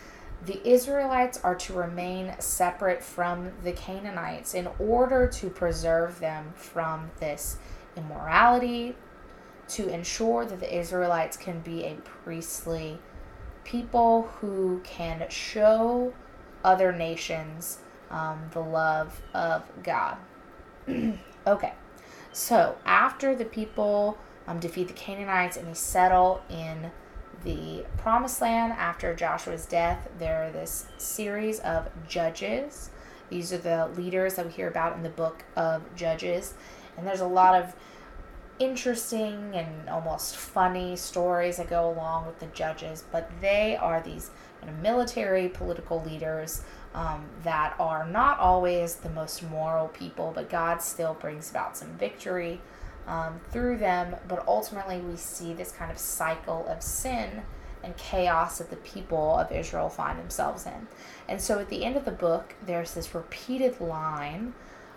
the Israelites are to remain separate from the Canaanites in order to preserve them from this immorality, to ensure that the Israelites can be a priestly people who can show other nations the love of God. Okay, so after the people defeat the Canaanites and they settle in the Promised Land after Joshua's death, there are this series of judges. These are the leaders that we hear about in the book of Judges. And there's a lot of interesting and almost funny stories that go along with the judges. But they are these military, political leaders that are not always the most moral people, but God still brings about some victory through them. But ultimately we see this kind of cycle of sin and chaos that the people of Israel find themselves in. And so at the end of the book, there's this repeated line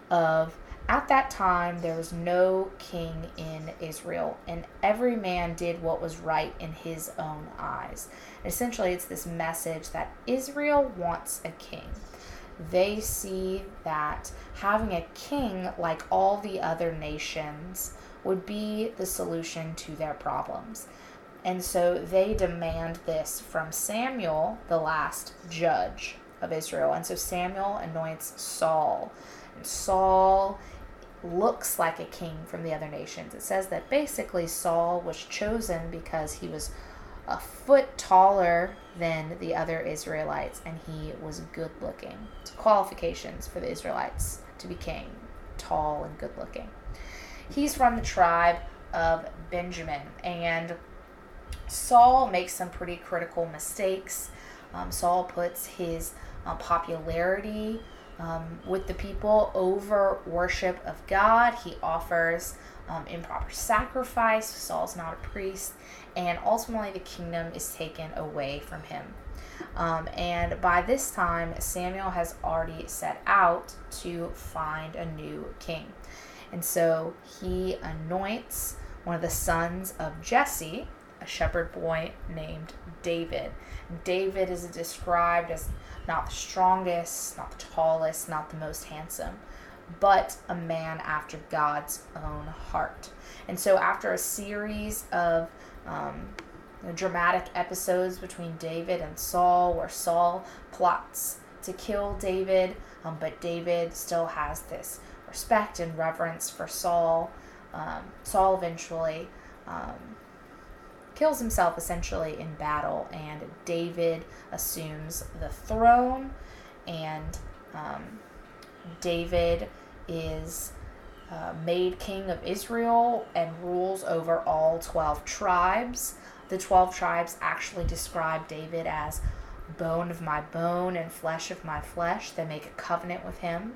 of, at that time there was no king in Israel, and every man did what was right in his own eyes. And essentially it's this message that Israel wants a king. They see that having a king like all the other nations would be the solution to their problems. And so they demand this from Samuel, the last judge of Israel. And so Samuel anoints Saul. And Saul looks like a king from the other nations. It says that basically Saul was chosen because he was a foot taller than the other Israelites, and he was good looking. It's qualifications for the Israelites to be king, tall and good looking. He's from the tribe of Benjamin, and Saul makes some pretty critical mistakes. Saul puts his popularity with the people over worship of God. He offers improper sacrifice. Saul's not a priest, and ultimately the kingdom is taken away from him. And by this time, Samuel has already set out to find a new king. And so he anoints one of the sons of Jesse, a shepherd boy named David. David is described as not the strongest, not the tallest, not the most handsome, but a man after God's own heart. And so after a series of dramatic episodes between David and Saul, where Saul plots to kill David, but David still has this respect and reverence for Saul, Saul eventually kills himself essentially in battle, and David assumes the throne, and David is made king of Israel and rules over all 12 tribes. The 12 tribes actually describe David as bone of my bone and flesh of my flesh. They make a covenant with him.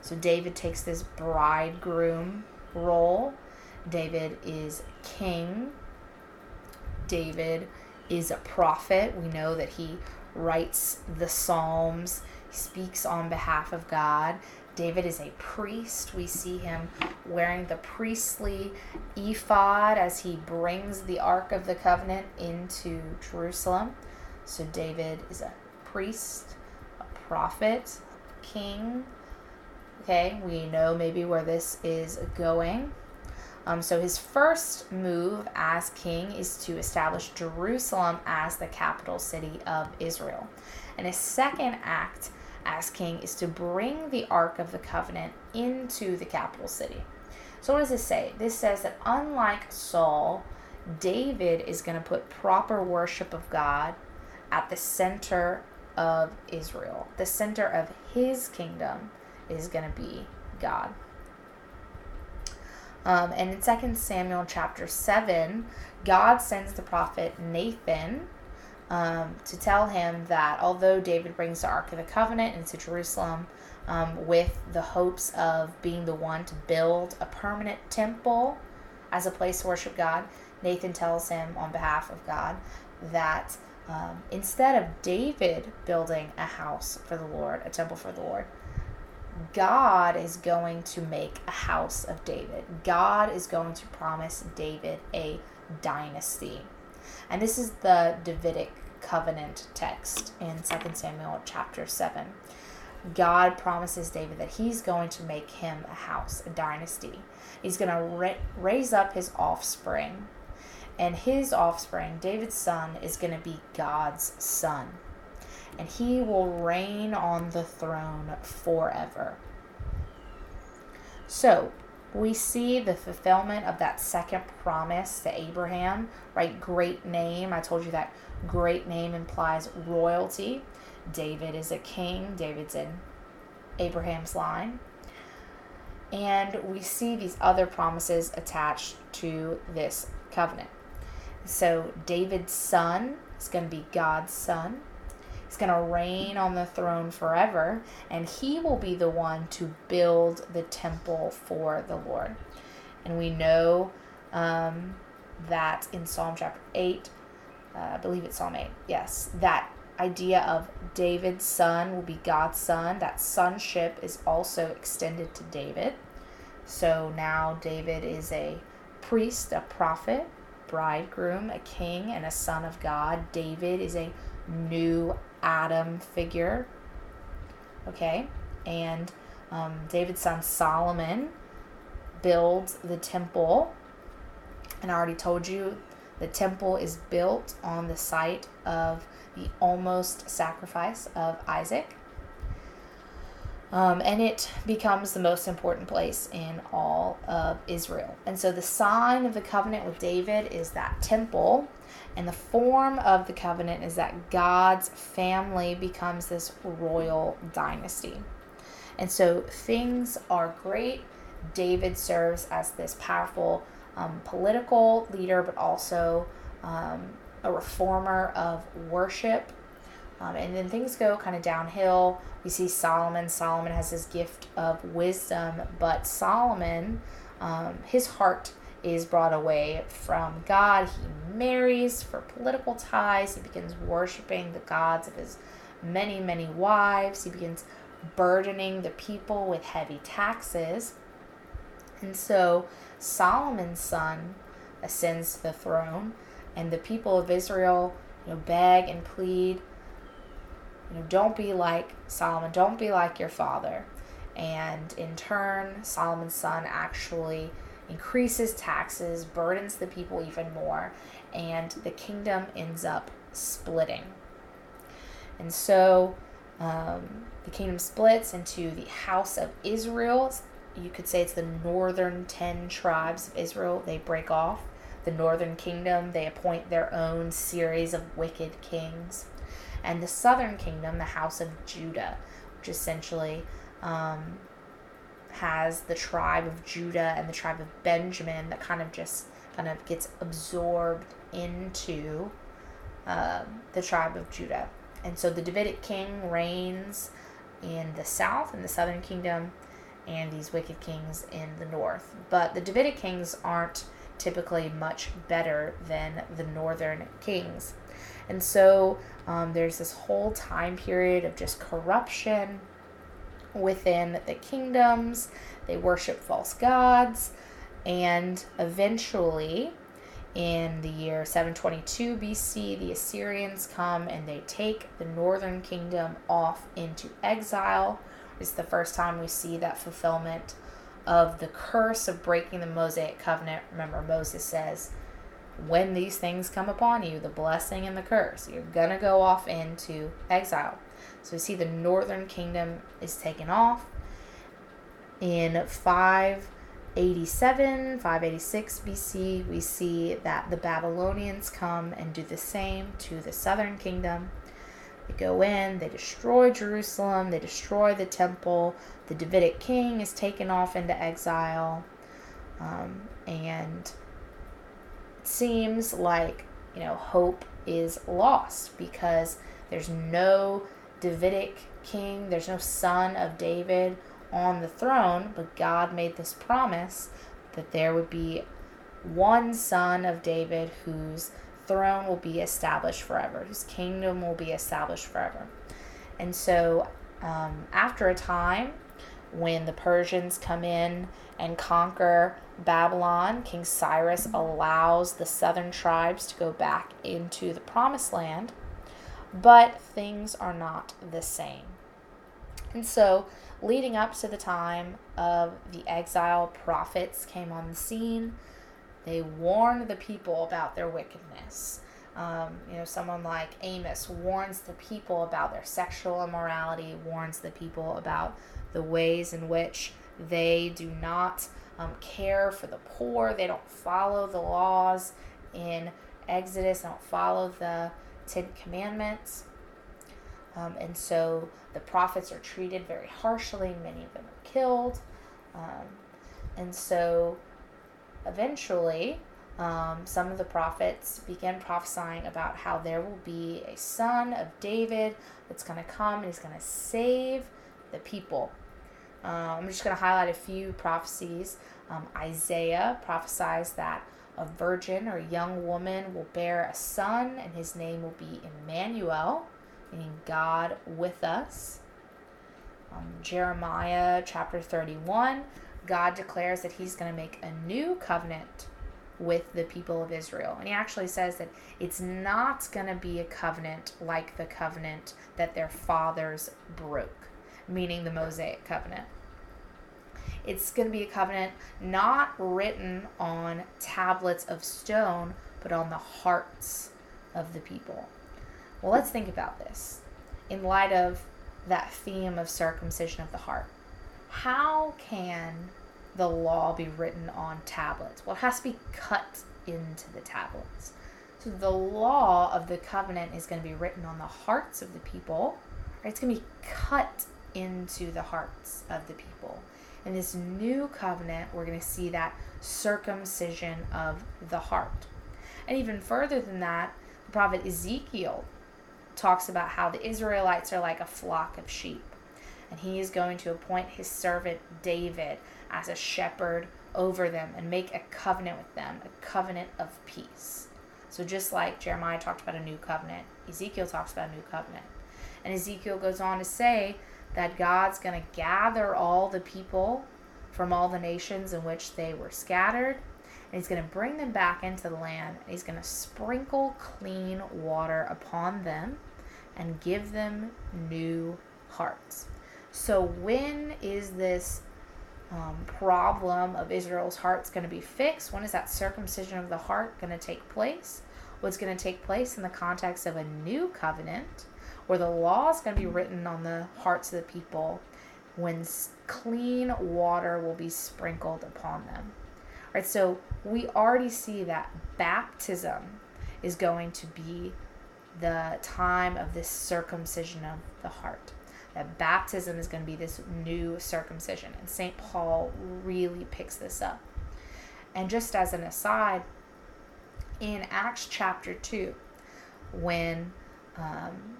So David takes this bridegroom role. David is king. David is a prophet. We know that he writes the Psalms, speaks on behalf of God. David is a priest. We see him wearing the priestly ephod as he brings the Ark of the Covenant into Jerusalem. So David is a priest, a prophet, a king. Okay, we know maybe where this is going. So his first move as king is to establish Jerusalem as the capital city of Israel. And his second act as king is to bring the Ark of the Covenant into the capital city. So what does this say? This says that unlike Saul, David is going to put proper worship of God at the center of Israel. The center of his kingdom is going to be God. And in 2 Samuel chapter 7, God sends the prophet Nathan to tell him that although David brings the Ark of the Covenant into Jerusalem with the hopes of being the one to build a permanent temple as a place to worship God, Nathan tells him on behalf of God that instead of David building a house for the Lord, a temple for the Lord, God is going to make a house of David. God is going to promise David a dynasty. And this is the Davidic covenant text in 2 Samuel chapter 7. God promises David that he's going to make him a house, a dynasty. He's going to raise up his offspring. And his offspring, David's son, is going to be God's son. And he will reign on the throne forever. So we see the fulfillment of that second promise to Abraham, right? Great name. I told you that great name implies royalty. David is a king. David's in Abraham's line. And we see these other promises attached to this covenant. So David's son is going to be God's son. He's going to reign on the throne forever, and he will be the one to build the temple for the Lord. And we know that in Psalm chapter 8, I believe it's Psalm 8, yes, that idea of David's son will be God's son. That sonship is also extended to David. So now David is a priest, a prophet, bridegroom, a king, and a son of God. David is a new Adam figure, okay? And David's son Solomon builds the temple, and I already told you The temple is built on the site of the almost sacrifice of Isaac. And it becomes the most important place in all of Israel. And so the sign of the covenant with David is that temple. And the form of the covenant is that God's family becomes this royal dynasty. And so things are great. David serves as this powerful political leader, but also a reformer of worship. And then things go kind of downhill. We see Solomon. Solomon has his gift of wisdom, but Solomon, his heart is brought away from God. He marries for political ties. He begins worshiping the gods of his many, many wives. He begins burdening the people with heavy taxes. And so Solomon's son ascends to the throne, and the people of Israel, beg and plead, don't be like Solomon, don't be like your father. And in turn, Solomon's son actually increases taxes, burdens the people even more, and the kingdom ends up splitting. And so the kingdom splits into the house of Israel. You could say it's the northern 10 tribes of Israel. They break off the northern kingdom. They appoint their own series of wicked kings. And the southern kingdom, the house of Judah, which essentially has the tribe of Judah and the tribe of Benjamin that kind of gets absorbed into the tribe of Judah. And so the Davidic king reigns in the south, in the southern kingdom, and these wicked kings in the north. But the Davidic kings aren't typically much better than the northern kings. And so there's this whole time period of just corruption within the kingdoms. They worship false gods. And eventually, in the year 722 BC, the Assyrians come and they take the northern kingdom off into exile. It's the first time we see that fulfillment of the curse of breaking the Mosaic covenant. Remember, Moses says, when these things come upon you, the blessing and the curse, you're going to go off into exile. So we see the northern kingdom is taken off. In 587, 586 BC, we see that the Babylonians come and do the same to the southern kingdom. They go in, they destroy Jerusalem, they destroy the temple, the Davidic king is taken off into exile, and it seems like, hope is lost because there's no Davidic king, there's no son of David on the throne, but God made this promise that there would be one son of David who's throne will be established forever, whose kingdom will be established forever. And so after a time when the Persians come in and conquer Babylon, King Cyrus allows the southern tribes to go back into the promised land, but things are not the same. And so leading up to the time of the exile, prophets came on the scene. They warn the people about their wickedness. Someone like Amos warns the people about their sexual immorality, warns the people about the ways in which they do not care for the poor. They don't follow the laws in Exodus. They don't follow the Ten Commandments. And so the prophets are treated very harshly. Many of them are killed. And so eventually, some of the prophets began prophesying about how there will be a son of David that's going to come and he's going to save the people. I'm just going to highlight a few prophecies. Isaiah prophesies that a virgin or a young woman will bear a son, and his name will be Emmanuel, meaning God with us. Jeremiah chapter 31. God declares that he's going to make a new covenant with the people of Israel. And he actually says that it's not going to be a covenant like the covenant that their fathers broke, meaning the Mosaic covenant. It's going to be a covenant not written on tablets of stone, but on the hearts of the people. Well, let's think about this in light of that theme of circumcision of the heart. How can the law be written on tablets? Well, it has to be cut into the tablets. So the law of the covenant is going to be written on the hearts of the people. Right? It's going to be cut into the hearts of the people. In this new covenant, we're going to see that circumcision of the heart. And even further than that, the prophet Ezekiel talks about how the Israelites are like a flock of sheep. And he is going to appoint his servant David as a shepherd over them and make a covenant with them, a covenant of peace. So just like Jeremiah talked about a new covenant, Ezekiel talks about a new covenant. And Ezekiel goes on to say that God's going to gather all the people from all the nations in which they were scattered, and he's going to bring them back into the land, and he's going to sprinkle clean water upon them and give them new hearts. So when is this problem of Israel's hearts going to be fixed? When is that circumcision of the heart going to take place? Well, it's going to take place in the context of a new covenant where the law is going to be written on the hearts of the people when clean water will be sprinkled upon them. All right, so we already see that baptism is going to be the time of this circumcision of the heart. That baptism is going to be this new circumcision. And St. Paul really picks this up. And just as an aside, in Acts chapter 2, when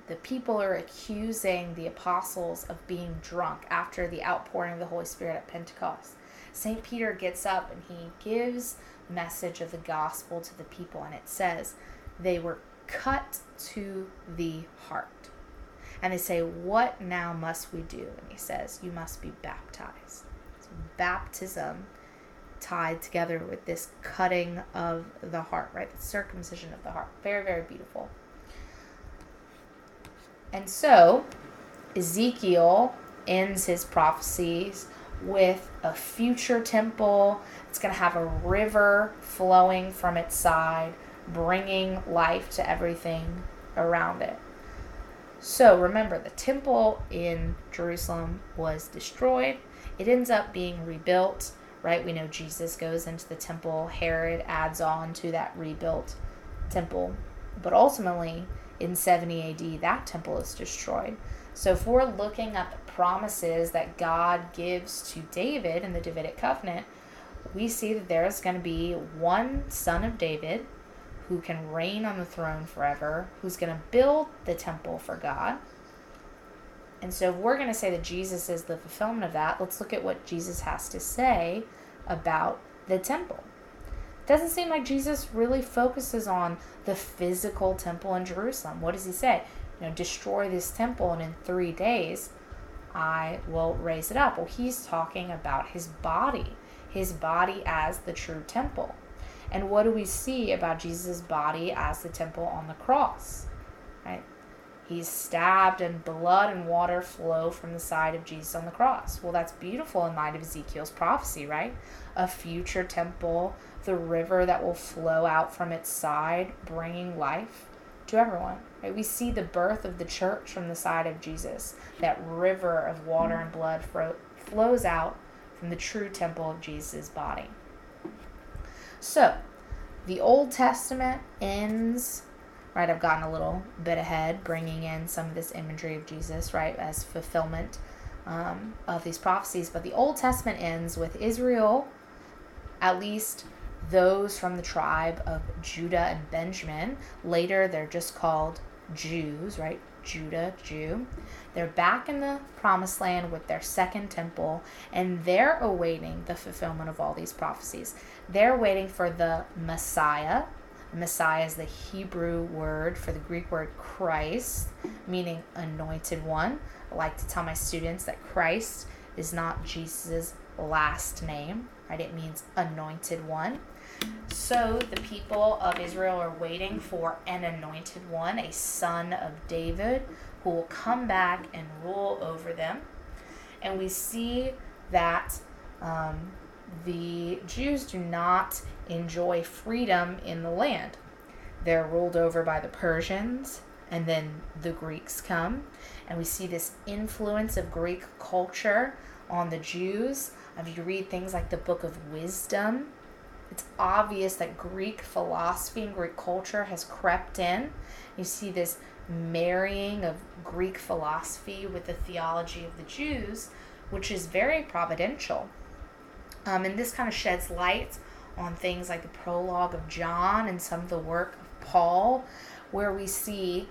the people are accusing the apostles of being drunk after the outpouring of the Holy Spirit at Pentecost, St. Peter gets up and he gives the message of the gospel to the people. And it says, they were cut to the heart. And they say, what now must we do? And he says, you must be baptized. So baptism tied together with this cutting of the heart, right? The circumcision of the heart. Very, very beautiful. And so Ezekiel ends his prophecies with a future temple. It's going to have a river flowing from its side, bringing life to everything around it. So remember, the temple in Jerusalem was destroyed. It ends up being rebuilt, right? We know Jesus goes into the temple. Herod adds on to that rebuilt temple. But ultimately, in 70 AD, that temple is destroyed. So if we're looking at the promises that God gives to David in the Davidic covenant, we see that there's going to be one son of David who can reign on the throne forever, who's going to build the temple for God. And so if we're going to say that Jesus is the fulfillment of that, let's look at what Jesus has to say about the temple. It doesn't seem like Jesus really focuses on the physical temple in Jerusalem. What does he say? You know, destroy this temple and in 3 days I will raise it up. Well, he's talking about his body as the true temple. And what do we see about Jesus' body as the temple on the cross? Right? He's stabbed and blood and water flow from the side of Jesus on the cross. Well, that's beautiful in light of Ezekiel's prophecy, right? A future temple, the river that will flow out from its side, bringing life to everyone. Right? We see the birth of the church from the side of Jesus. That river of water and blood flows out from the true temple of Jesus' body. So, the Old Testament ends, right, I've gotten a little bit ahead, bringing in some of this imagery of Jesus, right, as fulfillment of these prophecies. But the Old Testament ends with Israel, at least those from the tribe of Judah and Benjamin. Later, they're just called Jews, right, Judah, Jew. They're back in the Promised Land with their second temple, and they're awaiting the fulfillment of all these prophecies. They're waiting for the Messiah. Messiah is the Hebrew word for the Greek word Christ, meaning anointed one. I like to tell my students that Christ is not Jesus' last name, right? It means anointed one. So the people of Israel are waiting for an anointed one, a son of David, who will come back and rule over them. And we see that the Jews do not enjoy freedom in the land. they're ruled over by the Persians, and then the Greeks come. And we see this influence of Greek culture on the Jews. If you read things like the Book of Wisdom, it's obvious that Greek philosophy and Greek culture has crept in. You see this marrying of Greek philosophy with the theology of the Jews, which is very providential. And this kind of sheds light on things like the prologue of John and some of the work of Paul, where we see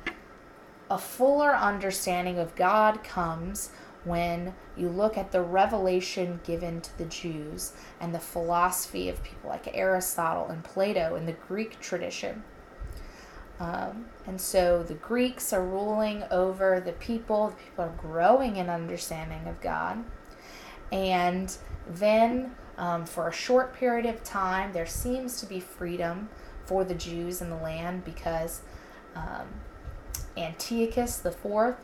a fuller understanding of God comes when you look at the revelation given to the Jews and the philosophy of people like Aristotle and Plato in the Greek tradition. And so the Greeks are ruling over the people. The people are growing in understanding of God. And then for a short period of time, there seems to be freedom for the Jews in the land because Antiochus IV, one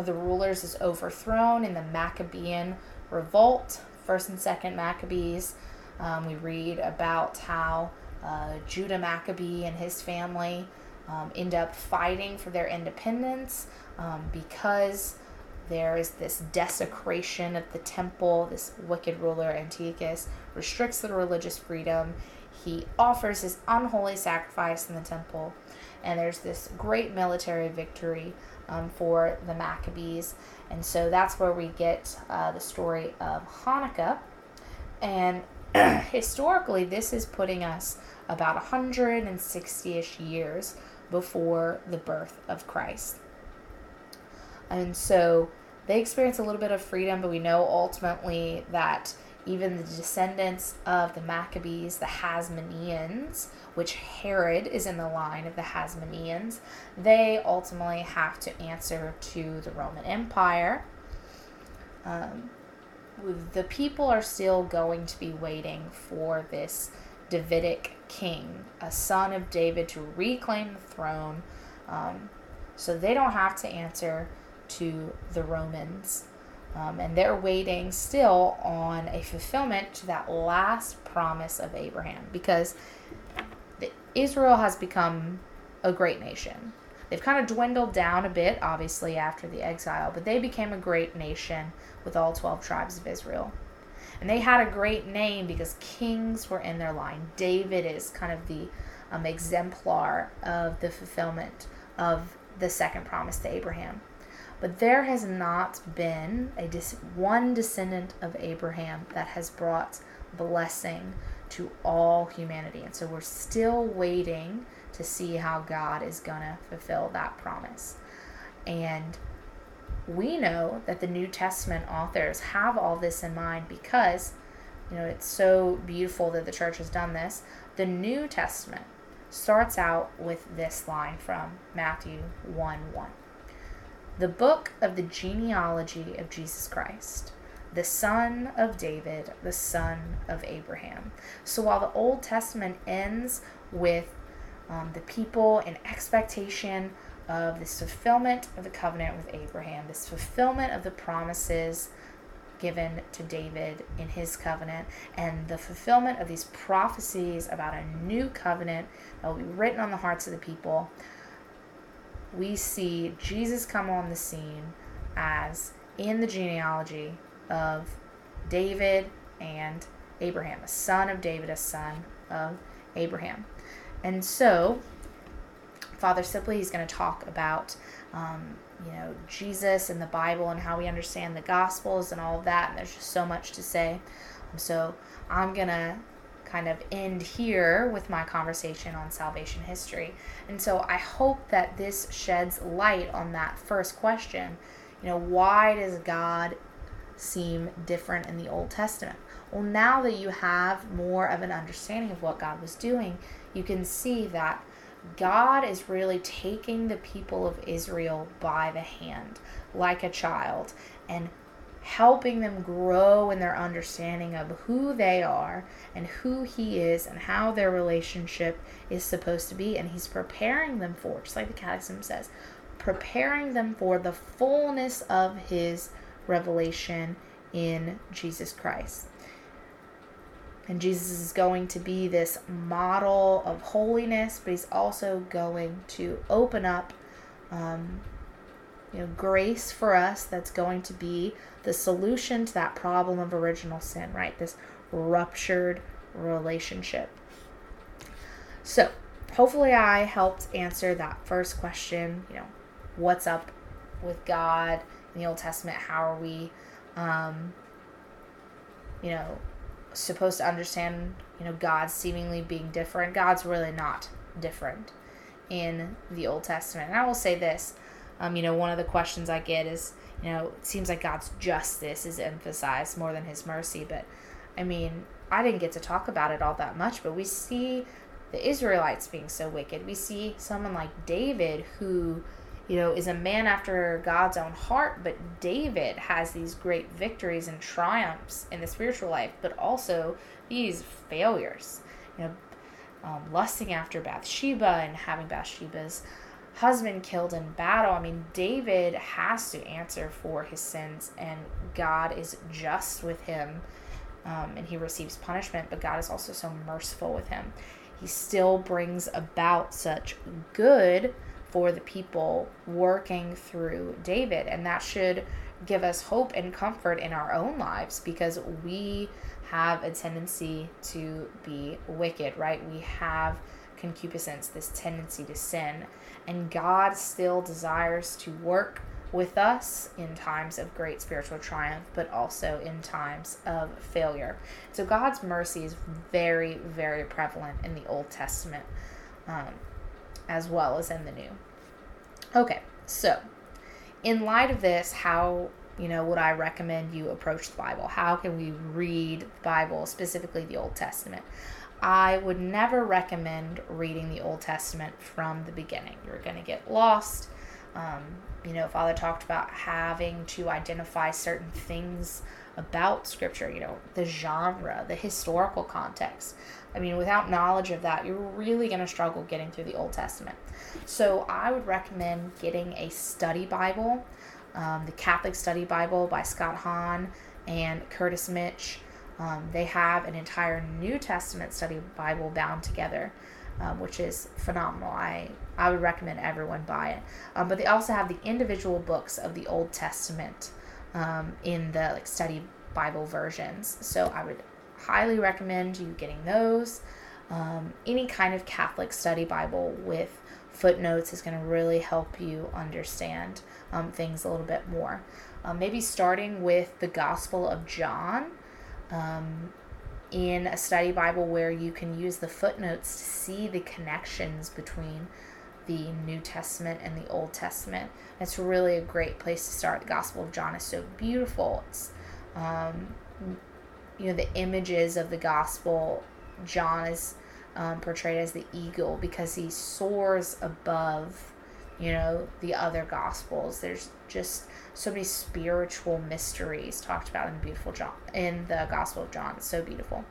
of the rulers, is overthrown in the Maccabean revolt. 1st and 2nd Maccabees, we read about how Judah Maccabee and his family end up fighting for their independence because there is this desecration of the temple. This wicked ruler, Antiochus, restricts the religious freedom. He offers his unholy sacrifice in the temple. And there's this great military victory for the Maccabees. And so that's where we get the story of Hanukkah. And historically, this is putting us about 160-ish years before the birth of Christ. And so they experience a little bit of freedom, but we know ultimately that even the descendants of the Maccabees, the Hasmoneans, which Herod is in the line of the Hasmoneans, they ultimately have to answer to the Roman Empire. The people are still going to be waiting for this Davidic king, a son of David, to reclaim the throne. So they don't have to answer to the Romans. And they're waiting still on a fulfillment to that last promise of Abraham, because Israel has become a great nation. They've kind of dwindled down a bit, obviously, after the exile, but they became a great nation with all 12 tribes of Israel. And they had a great name because kings were in their line. David is kind of the exemplar of the fulfillment of the second promise to Abraham. But there has not been one descendant of Abraham that has brought blessing to all humanity. And so we're still waiting to see how God is going to fulfill that promise. And we know that the New Testament authors have all this in mind because, you know, it's so beautiful that the church has done this. The New Testament starts out with this line from Matthew 1:1. The book of the genealogy of Jesus Christ, the son of David, the son of Abraham. So while the Old Testament ends with the people in expectation of this fulfillment of the covenant with Abraham, this fulfillment of the promises given to David in his covenant, and the fulfillment of these prophecies about a new covenant that will be written on the hearts of the people, we see Jesus come on the scene as in the genealogy of David and Abraham, a son of David, a son of Abraham. And so, Father Sipley is going to talk about, Jesus and the Bible and how we understand the Gospels and all of that. And there's just so much to say. So I'm going to kind of end here with my conversation on salvation history. And so I hope that this sheds light on that first question. You know, why does God seem different in the Old Testament? Well, now that you have more of an understanding of what God was doing, you can see that God is really taking the people of Israel by the hand, like a child, and helping them grow in their understanding of who they are and who he is and how their relationship is supposed to be. And he's preparing them for, just like the Catechism says, preparing them for the fullness of his revelation in Jesus Christ. And Jesus is going to be this model of holiness, but he's also going to open up grace for us. That's going to be the solution to that problem of original sin, right? This ruptured relationship. So hopefully I helped answer that first question, what's up with God in the Old Testament? How are we, supposed to understand, God seemingly being different? God's really not different in the Old Testament. And I will say this, one of the questions I get is, it seems like God's justice is emphasized more than his mercy. But I didn't get to talk about it all that much, but we see the Israelites being so wicked. We see someone like David who, is a man after God's own heart, but David has these great victories and triumphs in the spiritual life, but also these failures, lusting after Bathsheba and having Bathsheba's husband killed in battle. David has to answer for his sins, and God is just with him, and he receives punishment, but God is also so merciful with him. He still brings about such good for the people working through David, and that should give us hope and comfort in our own lives, because we have a tendency to be wicked, right? We have concupiscence, this tendency to sin, and God still desires to work with us in times of great spiritual triumph, but also in times of failure. So God's mercy is very, very prevalent in the Old Testament, as well as in the new. Okay, so in light of this, how, would I recommend you approach the Bible? How can we read the Bible, specifically the Old Testament? I would never recommend reading the Old Testament from the beginning. You're going to get lost. Father talked about having to identify certain things about Scripture, the genre, the historical context. Without knowledge of that, you're really going to struggle getting through the Old Testament. So I would recommend getting a study Bible, the Catholic Study Bible by Scott Hahn and Curtis Mitch. They have an entire New Testament study Bible bound together, which is phenomenal. I would recommend everyone buy it. But they also have the individual books of the Old Testament in the study Bible versions. So I would highly recommend you getting those. Any kind of Catholic study Bible with footnotes is going to really help you understand things a little bit more. Maybe starting with the Gospel of John in a study Bible where you can use the footnotes to see the connections between the New Testament and the Old Testament. And it's really a great place to start. The Gospel of John is so beautiful. It's the images of the gospel. John is portrayed as the eagle because he soars above, the other gospels. There's just so many spiritual mysteries talked about in the Gospel of John. It's so beautiful.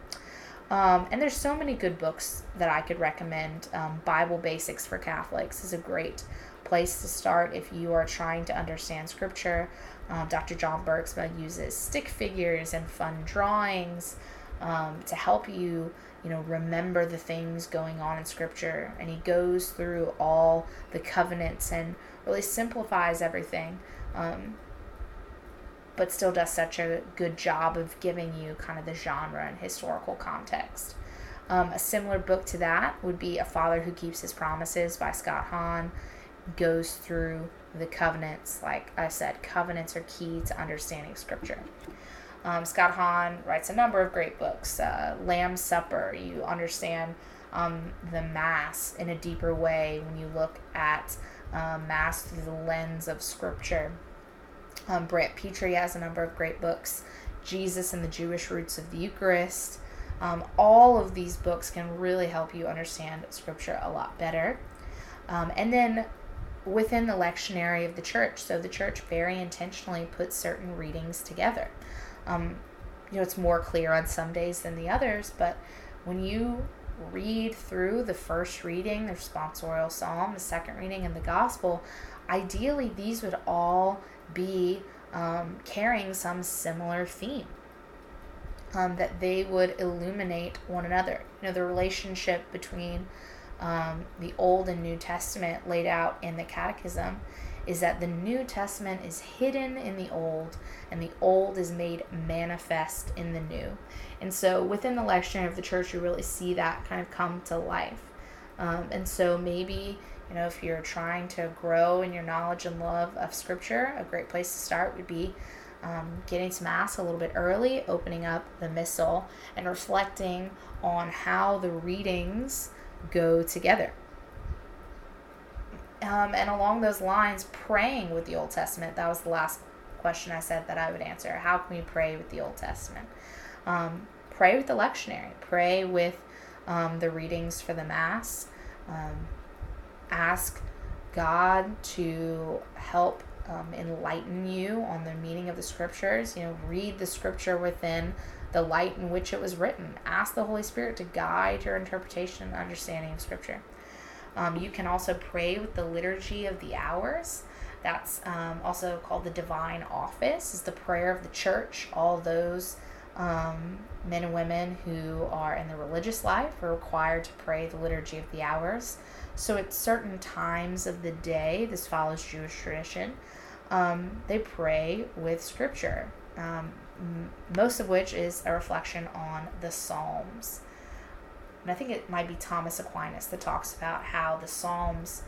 And there's so many good books that I could recommend. Bible Basics for Catholics is a great place to start if you are trying to understand Scripture. Dr. John Bergsma uses stick figures and fun drawings to help you, remember the things going on in Scripture. And he goes through all the covenants and really simplifies everything, but still does such a good job of giving you kind of the genre and historical context. A similar book to that would be A Father Who Keeps His Promises by Scott Hahn. Goes through the covenants. Like I said, covenants are key to understanding Scripture. Scott Hahn writes a number of great books. Lamb's Supper, you understand the Mass in a deeper way when you look at Mass through the lens of Scripture. Brent Petrie has a number of great books. Jesus and the Jewish Roots of the Eucharist. All of these books can really help you understand Scripture a lot better. And then within the lectionary of the church. So the church very intentionally puts certain readings together. It's more clear on some days than the others, but when you read through the first reading, the responsorial psalm, the second reading, and the gospel, ideally these would all be carrying some similar theme. that they would illuminate one another. You know, the relationship between the Old and New Testament laid out in the Catechism is that the New Testament is hidden in the Old, and the Old is made manifest in the New. And so within the lectionary of the Church, you really see that kind of come to life. And so maybe, you know, if you're trying to grow in your knowledge and love of Scripture, a great place to start would be getting to Mass a little bit early, opening up the Missal, and reflecting on how the readings go together. And along those lines, praying with the Old Testament. That was the last question I said that I would answer. How can we pray with the Old Testament? Pray with the lectionary. Pray with the readings for the Mass. Ask God to help enlighten you on the meaning of the Scriptures. You know, read the Scripture within the light in which it was written. Ask the Holy Spirit to guide your interpretation and understanding of Scripture. You can also pray with the Liturgy of the Hours. That's also called the Divine Office. It's the prayer of the Church. All those men and women who are in the religious life are required to pray the Liturgy of the Hours. So at certain times of the day, this follows Jewish tradition, they pray with Scripture, most of which is a reflection on the Psalms. And I think it might be Thomas Aquinas that talks about how the Psalms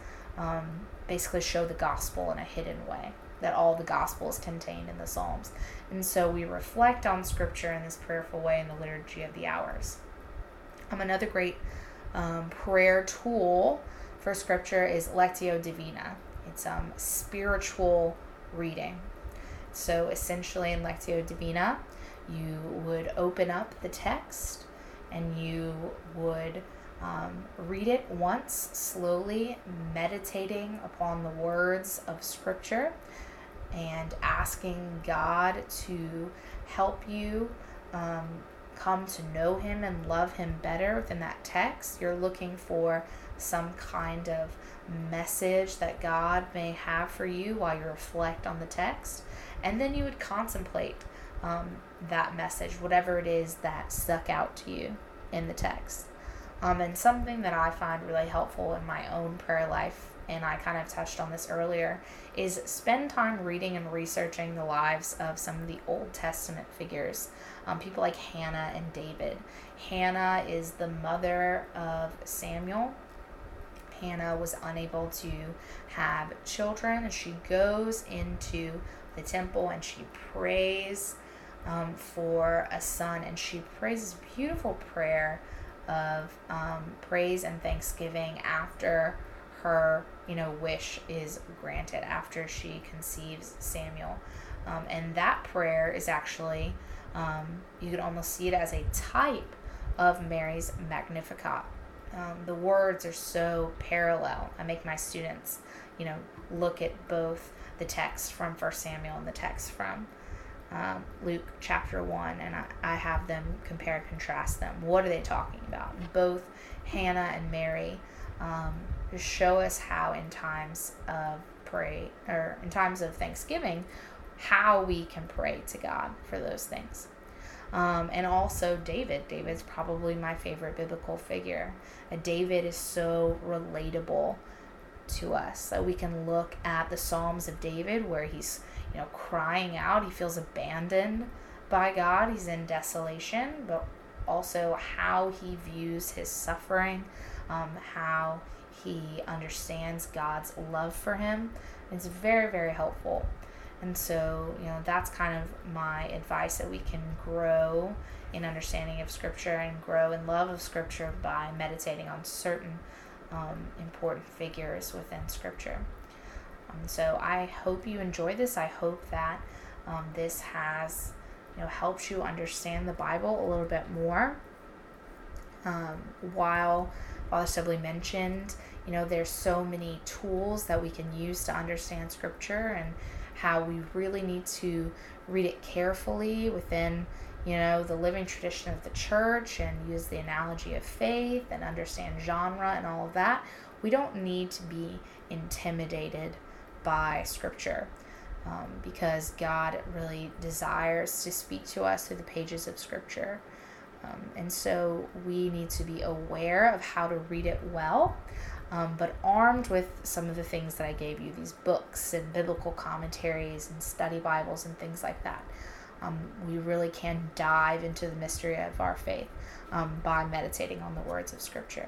basically show the gospel in a hidden way, that all the gospel is contained in the Psalms. And so we reflect on Scripture in this prayerful way in the Liturgy of the Hours. Another great prayer tool for Scripture is Lectio Divina. It's spiritual reading. So essentially in Lectio Divina, you would open up the text and you would read it once, slowly meditating upon the words of Scripture and asking God to help you come to know Him and love Him better within that text. You're looking for some kind of message that God may have for you while you reflect on the text. And then you would contemplate that message, whatever it is that stuck out to you in the text. And something that I find really helpful in my own prayer life, and I kind of touched on this earlier, is spend time reading and researching the lives of some of the Old Testament figures, people like Hannah and David. Hannah is the mother of Samuel. Hannah was unable to have children, and she goes into the temple and she prays for a son, and she prays this beautiful prayer of praise and thanksgiving after her, you know, wish is granted, after she conceives Samuel. And that prayer is actually, you could almost see it as a type of Mary's Magnificat. The words are so parallel. I make my students, you know, look at both the text from 1 Samuel and the text from Luke chapter 1, and I have them compare and contrast them. What are they talking about? Both Hannah and Mary show us how in times of pray, or in times of thanksgiving, how we can pray to God for those things. And also David. David's probably my favorite biblical figure. David is so relatable to us. So we can look at the Psalms of David where he's, you know, crying out. He feels abandoned by God. He's in desolation, but also how he views his suffering, how he understands God's love for him. It's very, very helpful. And so, you know, that's kind of my advice, that we can grow in understanding of Scripture and grow in love of Scripture by meditating on certain important figures within Scripture. So I hope you enjoy this. I hope that this has, you know, helped you understand the Bible a little bit more. While Father Sibley mentioned, you know, there's so many tools that we can use to understand Scripture, and how we really need to read it carefully within, you know, the living tradition of the Church, and use the analogy of faith and understand genre and all of that. We don't need to be intimidated by Scripture. because God really desires to speak to us through the pages of Scripture. And so we need to be aware of how to read it well, but armed with some of the things that I gave you, these books and biblical commentaries and study Bibles and things like that. We really can dive into the mystery of our faith by meditating on the words of Scripture.